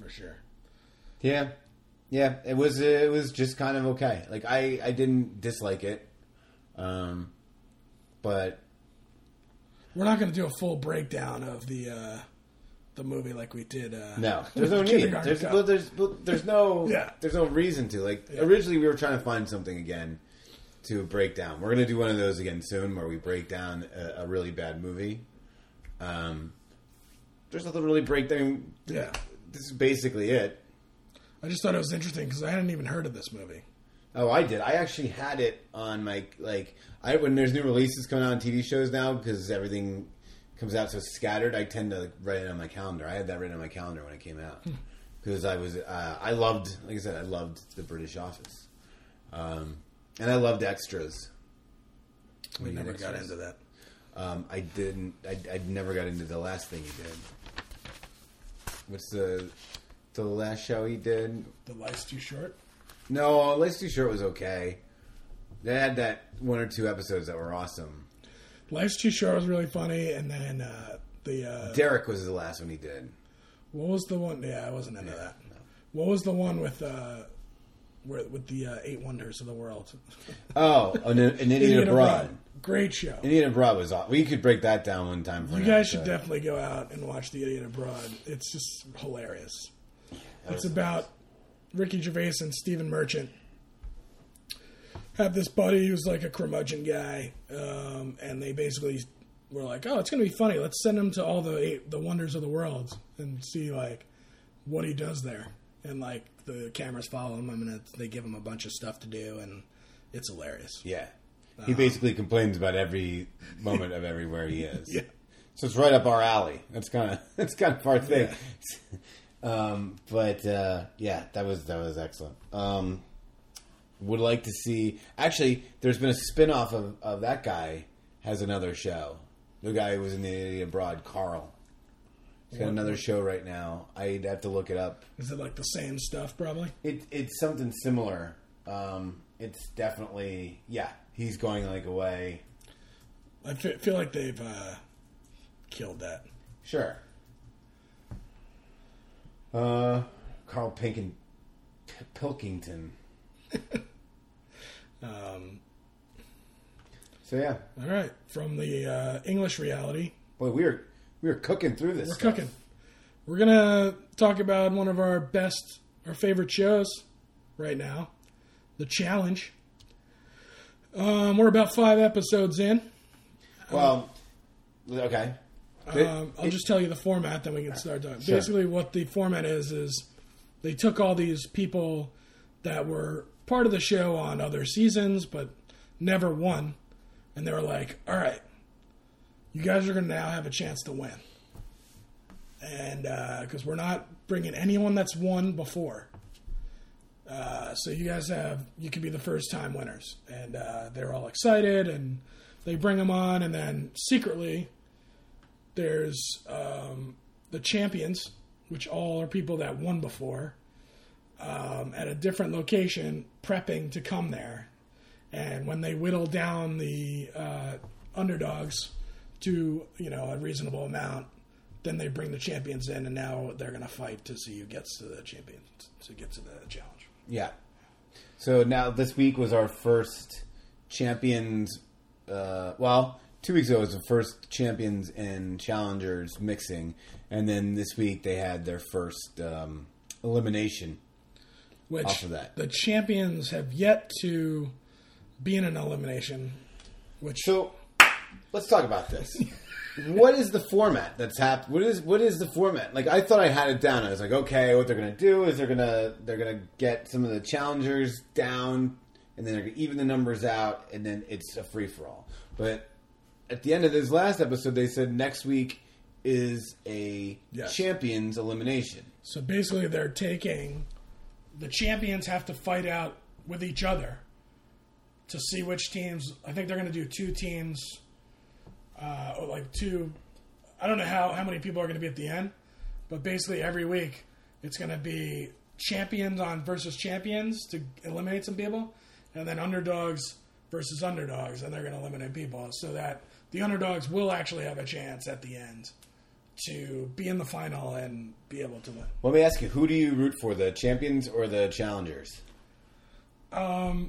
for sure. Yeah, yeah. It was just kind of okay. Like I didn't dislike it, but we're not going to do a full breakdown of the movie like we did. No, there's no need. There's no reason to. Like originally, we were trying to find something again. To break down. We're going to do one of those again soon where we break down a really bad movie. There's nothing really breakdown. Yeah. This is basically it. I just thought it was interesting because I hadn't even heard of this movie. Oh, I did. I actually had it on my, when there's new releases coming out on TV shows now because everything comes out so scattered, I tend to write it on my calendar. I had that written on my calendar when it came out because I loved The British Office. And I loved Extras. We never got into that. I didn't. I never got into the last thing he did. What's the last show he did? The Life's Too Short? No, Life's Too Short was okay. They had that one or two episodes that were awesome. Life's Too Short was really funny, and then Derek was the last one he did. What was the one? Yeah, I wasn't into that. No. What was the one with... with the 8 Wonders of the World. Oh, an Idiot Abroad. Great show. Idiot Abroad was awesome. We could break that down one time. You guys should definitely go out and watch The Idiot Abroad. It's just hilarious. It's about Ricky Gervais and Stephen Merchant. Have this buddy who's like a curmudgeon guy, and they basically were like, oh, it's going to be funny. Let's send him to all the wonders of the world and see like what he does there. And like the cameras follow him, they give him a bunch of stuff to do, and it's hilarious. Yeah, he basically complains about every moment of everywhere he is. Yeah, so it's right up our alley. That's kind of our thing. Yeah. But that was excellent. Would like to see. Actually, there's been a spinoff of that guy has another show. The guy who was in The Idiot Abroad, Carl. He's got another show right now. I'd have to look it up. Is it like the same stuff, probably? It's something similar. It's definitely... Yeah, he's going like away. I feel like they've killed that. Sure. Carl Pilkington. So, yeah. All right. From the English reality... Boy, weird. We're cooking through this. We're going to talk about one of our favorite shows right now, The Challenge. We're about 5 episodes in. Well, okay. I'll just tell you the format, then we can start talking. Sure. Basically, what the format is they took all these people that were part of the show on other seasons, but never won. And they were like, all right. You guys are going to now have a chance to win. And because we're not bringing anyone that's won before. So you could be the first time winners. And they're all excited and they bring them on. And then secretly there's the champions, which all are people that won before, at a different location prepping to come there. And when they whittle down the underdogs... to, you know, a reasonable amount, Then they bring the champions in, and now they're going to fight to see who gets to the champions, to get to the challenge. Yeah. So now this week was our first champions. Well, 2 weeks ago was the first champions and challengers mixing, and then this week they had their first elimination. Which off of that, the champions have yet to be in an elimination. Which so let's talk about this. What is the format that's happened? What is the format? Like, I thought I had it down. I was like, okay, what they're going to do is they're going to get some of the challengers down, and then they're going to even the numbers out, and then it's a free for all. But at the end of this last episode, they said next week is a champions elimination. So basically, they're taking the champions have to fight out with each other to see which teams. I think they're going to do two teams. I don't know how many people are going to be at the end, but basically every week it's going to be champions on versus champions to eliminate some people, and then underdogs versus underdogs, and they're going to eliminate people so that the underdogs will actually have a chance at the end to be in the final and be able to win. Let me ask you, who do you root for, the champions or the challengers? The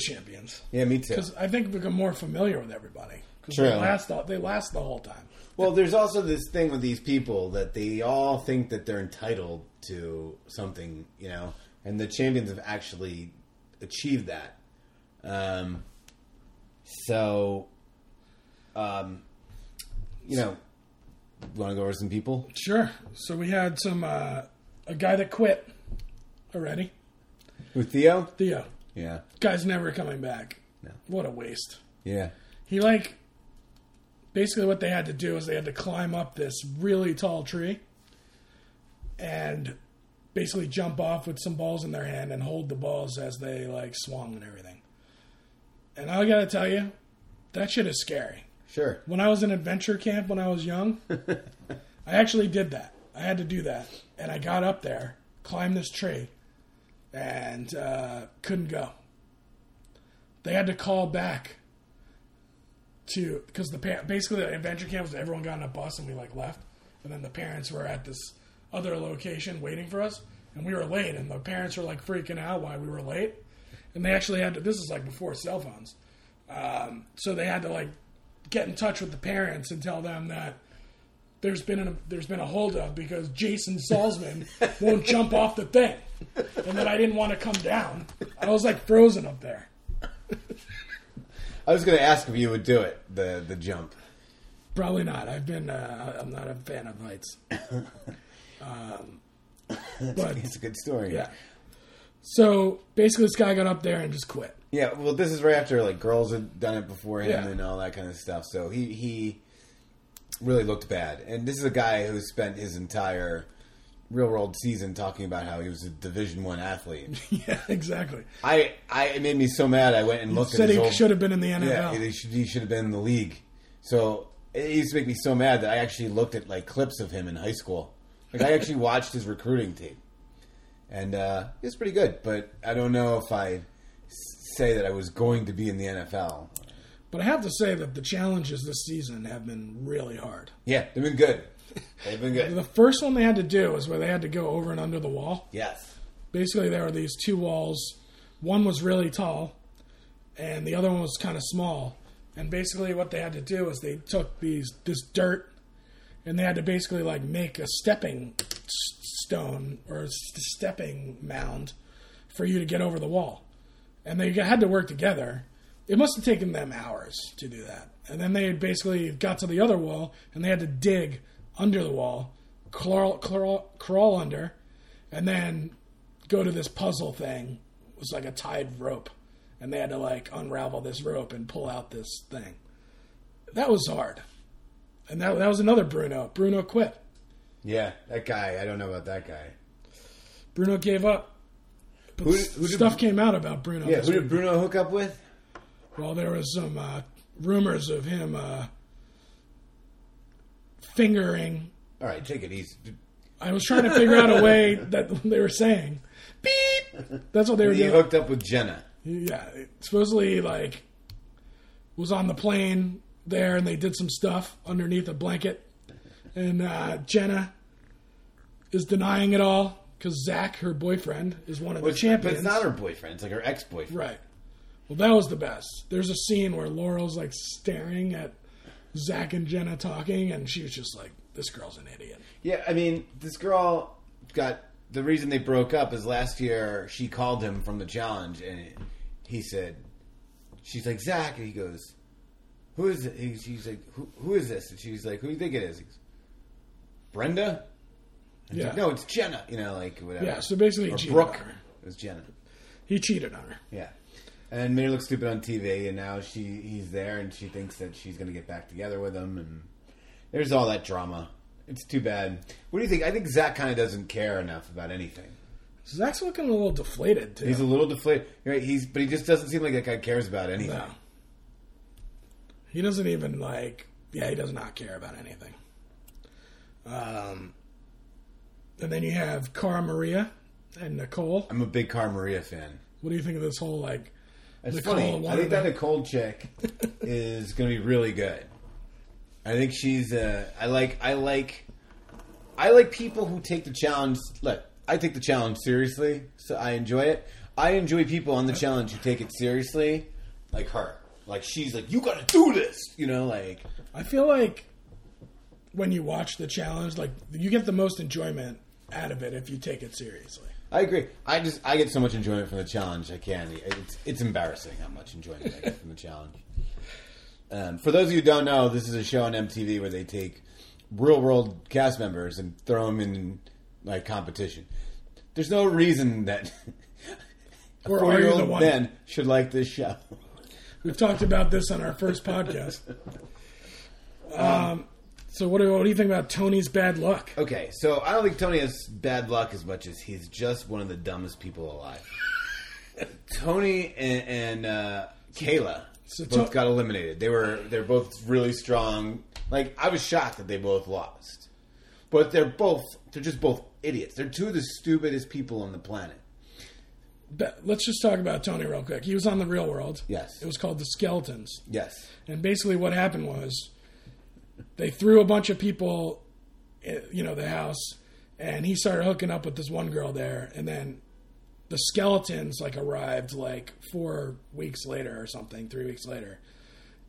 champions. Yeah, me too. Because I think we're more familiar with everybody. True. They last the whole time. Well, there's also this thing with these people that they all think that they're entitled to something, you know, and the champions have actually achieved that. You know, you want to go over some people? Sure. So we had a guy that quit already. With Theo? Theo. Yeah. Guy's never coming back. No. What a waste. Yeah. He, basically what they had to do is they had to climb up this really tall tree and basically jump off with some balls in their hand and hold the balls as they, swung and everything. And I got to tell you, that shit is scary. Sure. When I was in adventure camp when I was young, I actually did that. I had to do that. And I got up there, climbed this tree, and couldn't go. They had to call back. Because basically the adventure camp was everyone got on a bus and we left, and then the parents were at this other location waiting for us, and we were late, and the parents were freaking out why we were late, and they actually had to. This is before cell phones, so they had to get in touch with the parents and tell them that there's been a holdup because Jason Salzman won't jump off the thing, and that I didn't want to come down. I was frozen up there. I was going to ask if you would do it, the jump. Probably not. I'm not a fan of heights. It's a good story. Yeah. So basically, this guy got up there and just quit. Yeah. Well, this is right after girls had done it before him and all that kind of stuff. So he really looked bad. And this is a guy who spent his entire Real World season talking about how he was a Division I athlete. Yeah, exactly. It made me so mad. I went and looked at his old. Said he should have been in the NFL. Yeah, he should have been in the league. So it used to make me so mad that I actually looked at clips of him in high school. I actually watched his recruiting tape, and it was pretty good. But I don't know if I say that I was going to be in the NFL. But I have to say that the challenges this season have been really hard. Yeah, they've been good. They've been good. The first one they had to do was where they had to go over and under the wall. Yes. Basically, there were these two walls. One was really tall, and the other one was kind of small. And basically, what they had to do is they took this dirt, and they had to basically make a stepping stone or a stepping mound for you to get over the wall. And they had to work together. It must have taken them hours to do that. And then they basically got to the other wall, and they had to dig under the wall, crawl under, and then go to this puzzle thing. It was a tied rope, and they had to unravel this rope and pull out this thing. That was hard, and that was another Bruno. Bruno quit. Yeah, that guy. I don't know about that guy. Bruno gave up. But came out about Bruno. Yeah, who did Bruno hook up with? Well, there was some rumors of him. Fingering. All right, take it easy. I was trying to figure out a way that they were saying. Beep. That's what they were doing. He hooked up with Jenna. Yeah, supposedly was on the plane there, and they did some stuff underneath a blanket, And Jenna is denying it all because Zach, her boyfriend, is one of the champions. But it's not her boyfriend. It's like her ex-boyfriend. Right. Well, that was the best. There's a scene where Laurel's like staring at Zach and Jenna talking, and she was just like, this girl's an idiot. Yeah, I mean, this girl got... The reason they broke up is last year she called him from the challenge, and he said... She's like, Zach, and he goes, who is it? And she's like, who is this? And she's like, who do you think it is? He goes, Brenda? And yeah. Like, no, it's Jenna. You know, like, whatever. Yeah, so basically he cheated on her. It was Jenna. He cheated on her. Yeah. And made her look stupid on TV, and now he's there, and she thinks that she's going to get back together with him, and there's all that drama. It's too bad. What do you think? I think Zach kind of doesn't care enough about anything. Zach's looking a little deflated, too. He's a little deflated. Right? But he just doesn't seem like that guy cares about anything. No. He doesn't even, like... Yeah, he does not care about anything. And then you have Cara Maria and Nicole. I'm a big Cara Maria fan. What do you think of this whole, like... It's Nicole funny. I think that Nicole chick is going to be really good. I think she's. I like people who take the challenge. Look, I take the challenge seriously, so I enjoy it. I enjoy people on the challenge who take it seriously, like her. Like she's like, you got to do this, you know. Like I feel like when you watch the challenge, like you get the most enjoyment out of it if you take it seriously. I agree. I get so much enjoyment from the challenge. It's embarrassing how much enjoyment I get from the challenge. For those of you who don't know, this is a show on MTV where they take Real World cast members and throw them in like competition. There's no reason that a 4-year-old man should like this show. We've talked about this on our first podcast. So what do you think about Tony's bad luck? Okay, so I don't think Tony has bad luck as much as he's just one of the dumbest people alive. Tony and Kayla. So both got eliminated. They're both really strong. Like I was shocked that they both lost, but they're just both idiots. They're two of the stupidest people on the planet. But let's just talk about Tony real quick. He was on The Real World. Yes, it was called The Skeletons. Yes, and basically what happened was they threw a bunch of people, you know, the house, and he started hooking up with this one girl there, and then. The skeletons like arrived like 4 weeks later or something, 3 weeks later,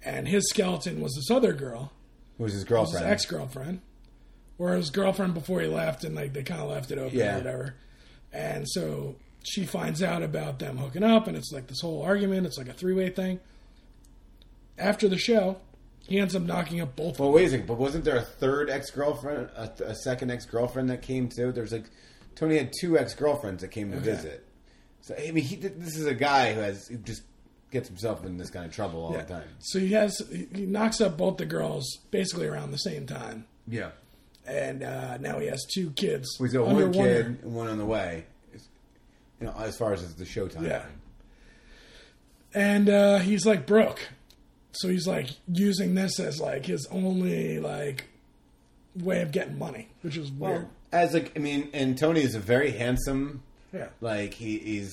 and his skeleton was this other girl, who was his girlfriend, his ex-girlfriend, or his girlfriend before he left, and like they kind of left it open or whatever. And so she finds out about them hooking up, and it's like this whole argument. It's like a three-way thing. After the show, he ends up knocking up both. Well, wait a second, but wasn't there a third ex-girlfriend, a second ex-girlfriend that came too? There's like Tony had two ex-girlfriends that came to visit. So, I mean, this is a guy who just gets himself in this kind of trouble all the time. So he knocks up both the girls basically around the same time. Yeah. And now he has two kids. Well, he's got one kid and one on the way, you know, as far as the showtime. Yeah. And he's, like, broke. So he's, like, using this as, like, his only, like, way of getting money, which is weird. As, like, I mean, and Tony is a very handsome... Yeah, like he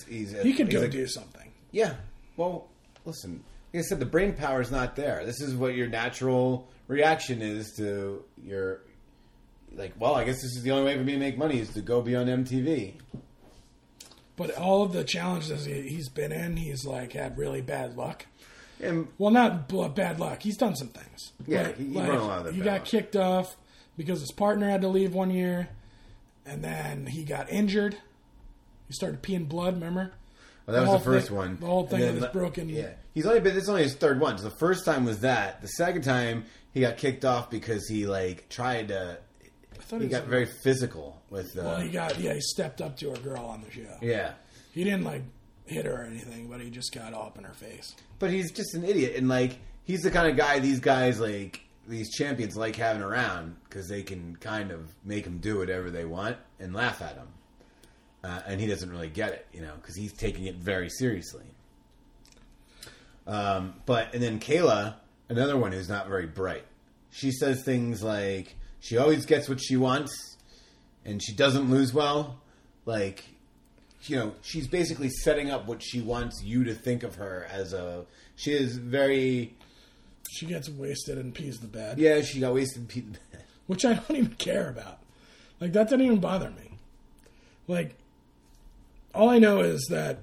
could go do something. Yeah. Well, listen. Like I said, the brain power is not there. This is what your natural reaction is to your, like. Well, I guess this is the only way for me to make money is to go be on MTV. But all of the challenges he's been in, he's like had really bad luck. And well, not bad luck. He's done some things. Yeah, right? He like, run a lot of that. He got kicked off because his partner had to leave one year, and then he got injured. He started peeing blood, remember? Well, that was the first one. The whole thing with his broken... Yeah. This is only his third one. So the first time was that. The second time, he got kicked off because he, like, tried to... He got very physical with... Well, he stepped up to a girl on the show. Yeah. He didn't, like, hit her or anything, but he just got up in her face. But he's just an idiot. And, like, he's the kind of guy these guys, like, these champions like having around because they can kind of make him do whatever they want and laugh at him. And he doesn't really get it, you know, because he's taking it very seriously. And then Kayla, another one who's not very bright. She says things like, she always gets what she wants, and she doesn't lose well. Like, you know, she's basically setting up what she wants you to think of her as a... She is very... She gets wasted and pees the bed. Yeah, she got wasted and peed the bed. which I don't even care about. Like, that doesn't even bother me. Like, all I know is that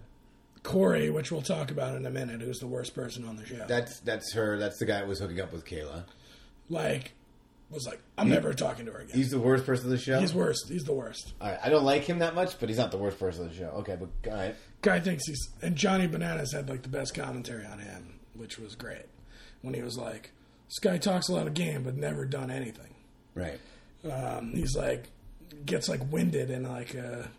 Corey, which we'll talk about in a minute, who's the worst person on the show. That's her. That's the guy who was hooking up with Kayla. Like, was like, I'm never talking to her again. He's the worst person on the show? He's worst. He's the worst. All right. I don't like him that much, but he's not the worst person on the show. Okay, but all right. Guy thinks he's... And Johnny Bananas had, like, the best commentary on him, which was great. When he was like, this guy talks a lot of game, but never done anything. Right. He's like... gets, like, winded in, like, a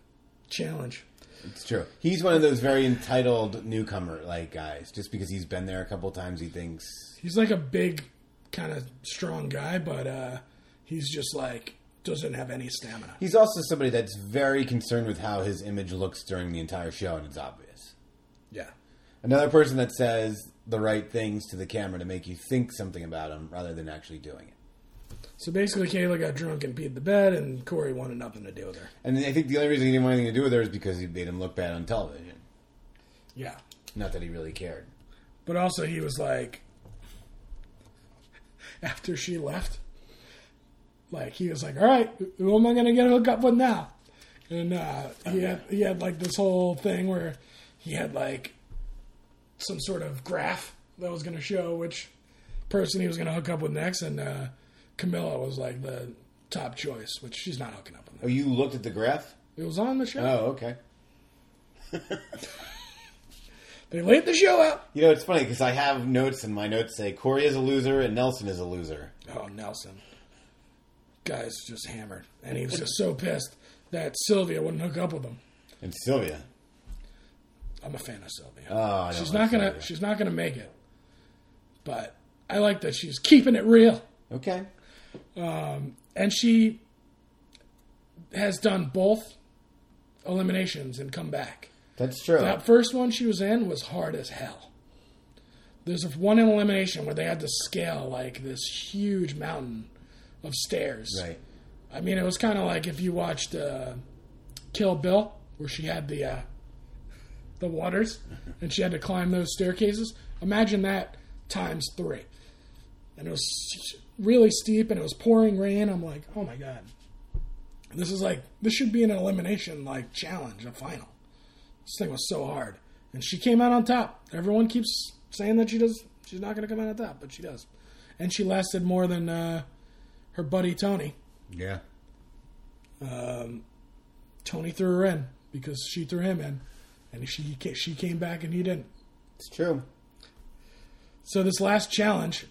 challenge. It's true. He's one of those very entitled newcomer-like guys. Just because he's been there a couple times, he thinks... He's, like, a big, kind of strong guy, but he's just, like, doesn't have any stamina. He's also somebody that's very concerned with how his image looks during the entire show, and it's obvious. Yeah. Another person that says the right things to the camera to make you think something about him rather than actually doing it. So basically, Kayla got drunk and peed the bed, and Corey wanted nothing to do with her. And I think the only reason he didn't want anything to do with her is because he made him look bad on television. Yeah. Not that he really cared. But also, he was like, after she left, like, he was like, all right, who am I going to get hooked up with now? And he had, like, this whole thing where he had, like, some sort of graph that was going to show which person he was going to hook up with next, and, Camilla was, like, the top choice, which she's not hooking up on. Oh, you looked at the graph? It was on the show. Oh, okay. They laid the show out. You know, it's funny, because I have notes, and my notes say, Corey is a loser, and Nelson is a loser. Oh, Nelson. Guy's just hammered. And he was just so pissed that Sylvia wouldn't hook up with him. And Sylvia? I'm a fan of Sylvia. Oh, I don't She's not going to make it. But I like that she's keeping it real. Okay. And she has done both eliminations and come back. That's true. That first one she was in was hard as hell. There's one elimination where they had to scale, like, this huge mountain of stairs. Right. I mean, it was kind of like if you watched Kill Bill, where she had the waters, and she had to climb those staircases. Imagine that times 3. And it was really steep, and it was pouring rain. I'm like, oh my God. This is like, this should be an elimination, like, challenge, a final. This thing was so hard. And she came out on top. Everyone keeps saying that she's not going to come out on top, but she does. And she lasted more than her buddy Tony. Yeah. Tony threw her in because she threw him in. And she came back and he didn't. It's true. So this last challenge...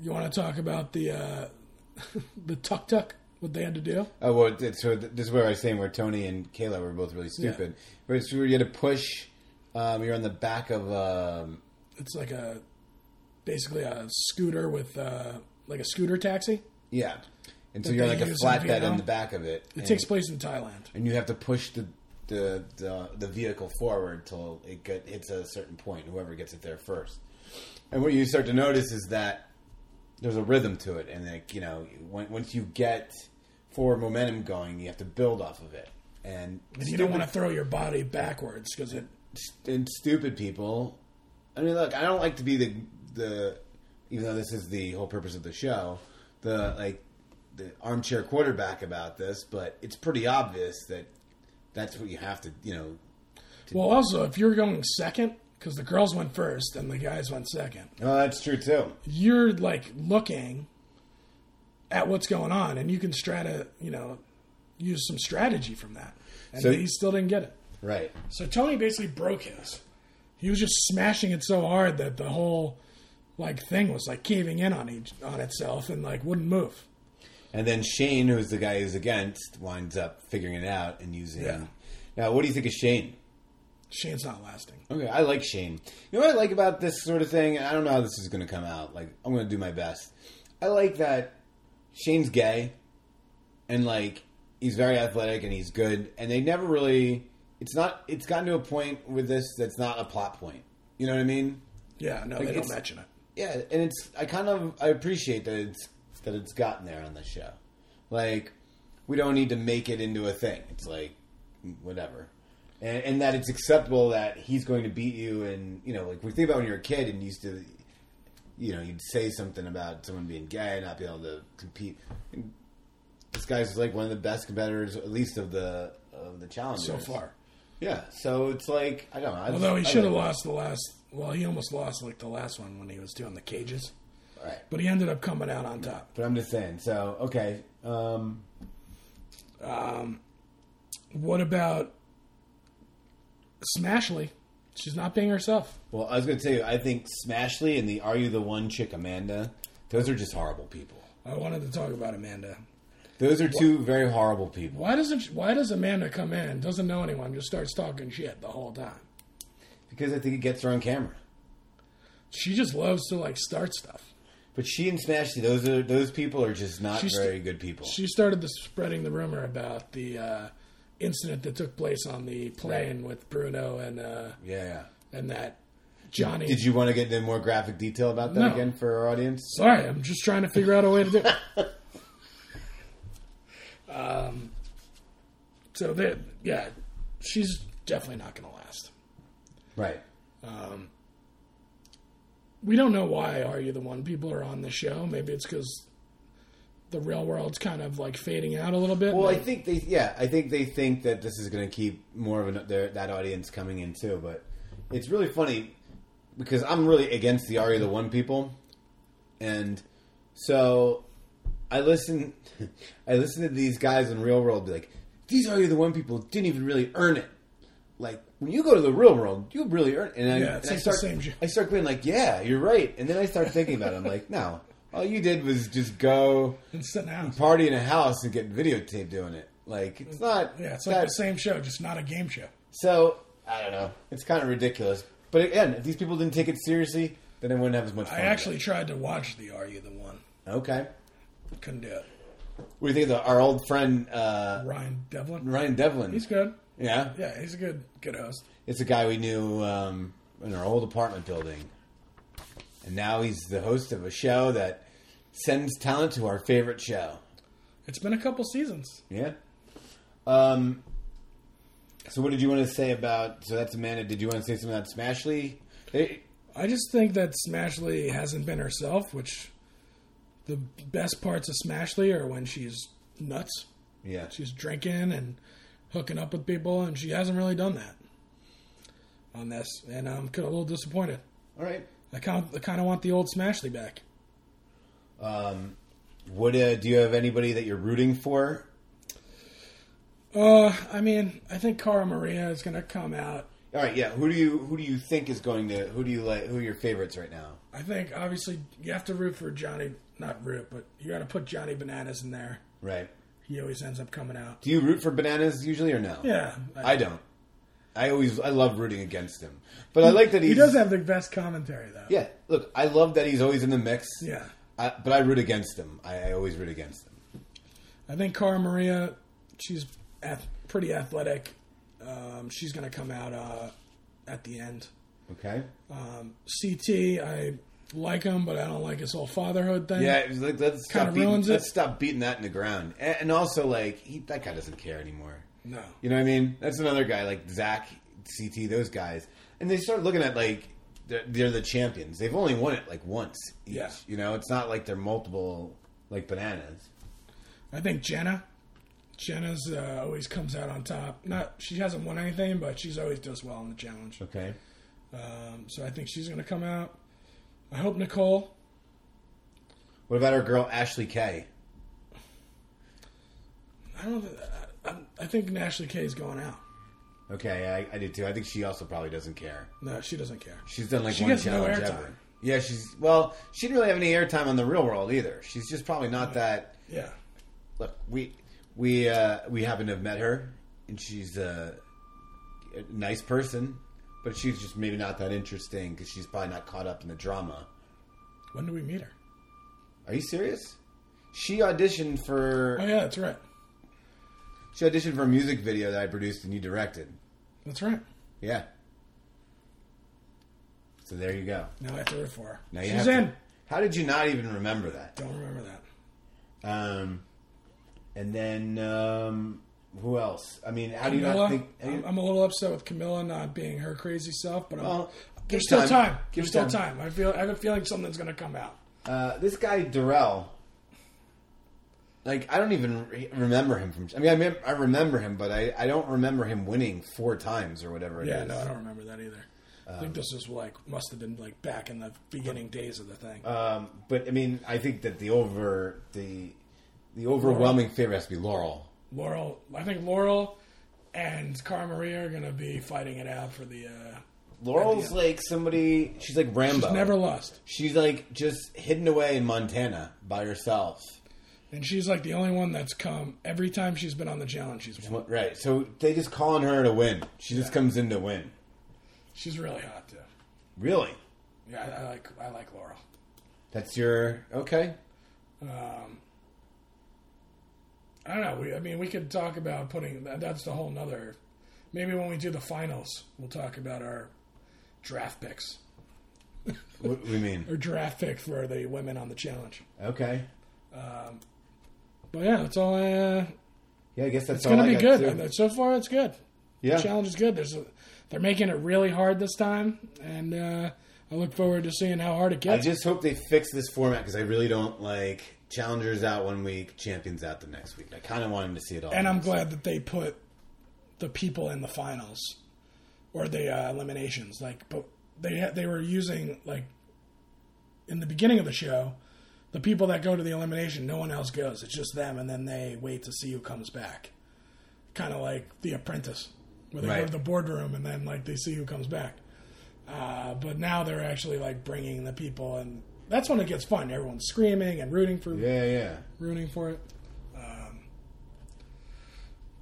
You want to talk about the tuk-tuk, what they had to do? Oh, well, this is where I was saying where Tony and Kayla were both really stupid. Yeah. Where you had to push, you're on the back of... it's like basically a scooter with, like a scooter taxi. Yeah. And so you're like a flatbed on the back of it. It takes place in Thailand. And you have to push the vehicle forward till it hits a certain point, whoever gets it there first. And what you start to notice is that there's a rhythm to it, and, like, you know, once you get forward momentum going, you have to build off of it. And you don't want to throw your body backwards because it. And stupid people. I mean, look, I don't like to be the even though this is the whole purpose of the show, the armchair quarterback about this, but it's pretty obvious that that's what you have to, you know. Also, if you're going second. Because the girls went first and the guys went second. Oh, that's true, too. You're, like, looking at what's going on, and you can use some strategy from that. And he still didn't get it. Right. So Tony basically broke his. He was just smashing it so hard that the whole, like, thing was, like, caving in on itself and, like, wouldn't move. And then Shane, who's the guy who's against, winds up figuring it out and using him. Now, what do you think of Shane? Shane's not lasting. Okay, I like Shane. You know what I like about this sort of thing? I don't know how this is going to come out. Like, I'm going to do my best. I like that Shane's gay, and, like, he's very athletic and he's good. And they never really... It's gotten to a point with this that's not a plot point. You know what I mean? Yeah, no, like, they don't mention it. Yeah, and I appreciate that it's gotten there on the show. Like, we don't need to make it into a thing. It's like, whatever. And that it's acceptable that he's going to beat you, and, you know, like, we think about when you're a kid and used to, you know, you'd say something about someone being gay and not be able to compete. And This guy's like one of the best competitors, at least of the challengers so far. Yeah, so it's like I don't know. Although he should have lost the last. Well, he almost lost like the last one when he was doing the cages. All right, but he ended up coming out on top. But I'm just saying. So okay. What about Smashley? She's not being herself. Well, I was going to tell you, I think Smashley and the Are You the One chick, Amanda, those are just horrible people. I wanted to talk about Amanda. Those are two very horrible people. Why does Amanda come in, doesn't know anyone, just starts talking shit the whole time? Because I think it gets her on camera. She just loves to like start stuff. But she and Smashley, those people are just not very good people. She started spreading the rumor about the incident that took place on the plane with Bruno and and that Johnny. Did you want to get into more graphic detail about that again for our audience? Sorry, I'm just trying to figure out a way to do it. So she's definitely not going to last. Right. We don't know why Are You the One people are on the show. Maybe it's because the real world's kind of like fading out a little bit. Well, like, I think they think that this is going to keep more of that audience coming in too. But it's really funny because I'm really against the Are You the One people, and so I listen to these guys in Real World be like, these Are You the One people didn't even really earn it. Like, when you go to the real world, you really earn it. And I start being like, yeah, you're right. And then I start thinking about it. I'm like, no. All you did was just go and party in a house and get videotaped doing it. Like, it's not... Yeah, it's like the same show, just not a game show. So, I don't know. It's kind of ridiculous. But again, if these people didn't take it seriously, then I wouldn't have as much fun. I actually tried to watch the Are You the One. Okay. Couldn't do it. What do you think of our old friend... Ryan Devlin. He's good. Yeah? Yeah, he's a good host. It's a guy we knew in our old apartment building. And now he's the host of a show that sends talent to our favorite show. It's been a couple seasons. Yeah. So what did you want to say about... So that's Amanda. Did you want to say something about Smashley? I just think that Smashley hasn't been herself, which... The best parts of Smashley are when she's nuts. Yeah. She's drinking and hooking up with people, and she hasn't really done that on this. And I'm a little disappointed. All right. I kind of want the old Smashley back. Do you have anybody that you're rooting for? I mean, I think Cara Maria is going to come out. All right, yeah. Who do you think is going to? Who are your favorites right now? I think obviously you have to root for Johnny. Not root, but you got to put Johnny Bananas in there. Right. He always ends up coming out. Do you root for Bananas usually or no? Yeah. I don't. I love rooting against him. But I like that he does have the best commentary though. Yeah. Look, I love that he's always in the mix. Yeah. But I root against him. I always root against him. I think Cara Maria, she's pretty athletic. She's going to come out at the end. Okay. CT, I like him, but I don't like his whole fatherhood thing. Yeah, like, let's stop beating that in the ground. And also, like, that guy doesn't care anymore. No. You know what I mean? That's another guy, like Zach, CT, those guys. And they start looking at, like, they're the champions. They've only won it, like, once each. Yeah. You know, it's not like they're multiple, like, Bananas. I think Jenna's always comes out on top. She hasn't won anything, but she's always does well in the challenge. Okay. So I think she's going to come out. I hope Nicole. What about our girl Ashley Kay? I don't know. I think Ashley Kay's going out. Okay, I do too. I think she also probably doesn't care. No, she doesn't care. She's done one challenge ever. Yeah, she didn't really have any airtime on the Real World either. She's just probably not that. Yeah. Look, we happen to have met her, and she's a nice person, but she's just maybe not that interesting because she's probably not caught up in the drama. When do we meet her? Are you serious? She auditioned for... Oh, yeah, that's right. She auditioned for a music video that I produced and you directed. That's right. Yeah. So there you go. Now I have to root for her. Now she's in. How did you not even remember that? Don't remember that. And then, who else? I mean, how do you not think... I'm a little upset with Camilla not being her crazy self, but there's still time. There's still time. I have a feeling something's going to come out. This guy, Darrell, Like, I don't even remember him from... I remember him, but I don't remember him winning 4 times or whatever it is. Yeah, no, I don't remember that either. I think this is like... Must have been like back in the beginning days of the thing. But, I mean, I think that the overwhelming favorite has to be Laurel. Laurel. I think Laurel and Cara Maria are going to be fighting it out for the... Laurel's like somebody... She's like Rambo. She's never lost. She's like just hidden away in Montana by herself. And she's like the only one that's come. Every time she's been on the challenge, she's won. Right. So they just call on her to win. She just comes in to win. She's really hot, too. Really? Yeah, I like Laurel. That's your... Okay. I don't know. We could talk about putting... That's the whole nother... Maybe when we do the finals, we'll talk about our draft picks. What do you mean? Our draft pick for the women on the challenge. Okay. But yeah, that's all I... yeah, I guess that's all I got. It's going to be good. So far, it's good. Yeah. The challenge is good. They're making it really hard this time, and I look forward to seeing how hard it gets. I just hope they fix this format, because I really don't like challengers out 1 week, champions out the next week. I kind of want them to see it all. And I'm glad that they put the people in the finals, or the eliminations. Like, but they were using, like, in the beginning of the show... The people that go to the elimination, no one else goes. It's just them, and then they wait to see who comes back. Kind of like The Apprentice, where they go to the boardroom, and then like they see who comes back. But now they're actually like bringing the people, and that's when it gets fun. Everyone's screaming and rooting for it.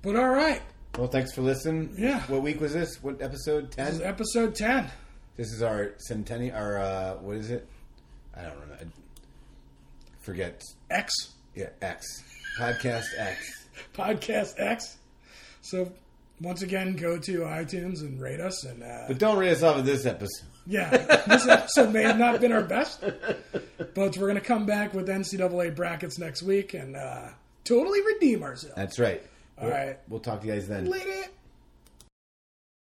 But all right. Well, thanks for listening. Yeah. What week was this? What episode 10? This is episode 10. This is our centennial. Our what is it? I don't remember. Forget X. Yeah, X. Podcast X. Podcast X. So, once again, go to iTunes and rate us. And but don't rate us off of this episode. Yeah, this episode may have not been our best, but we're going to come back with NCAA brackets next week and totally redeem ourselves. That's right. All right. We'll talk to you guys then. Later.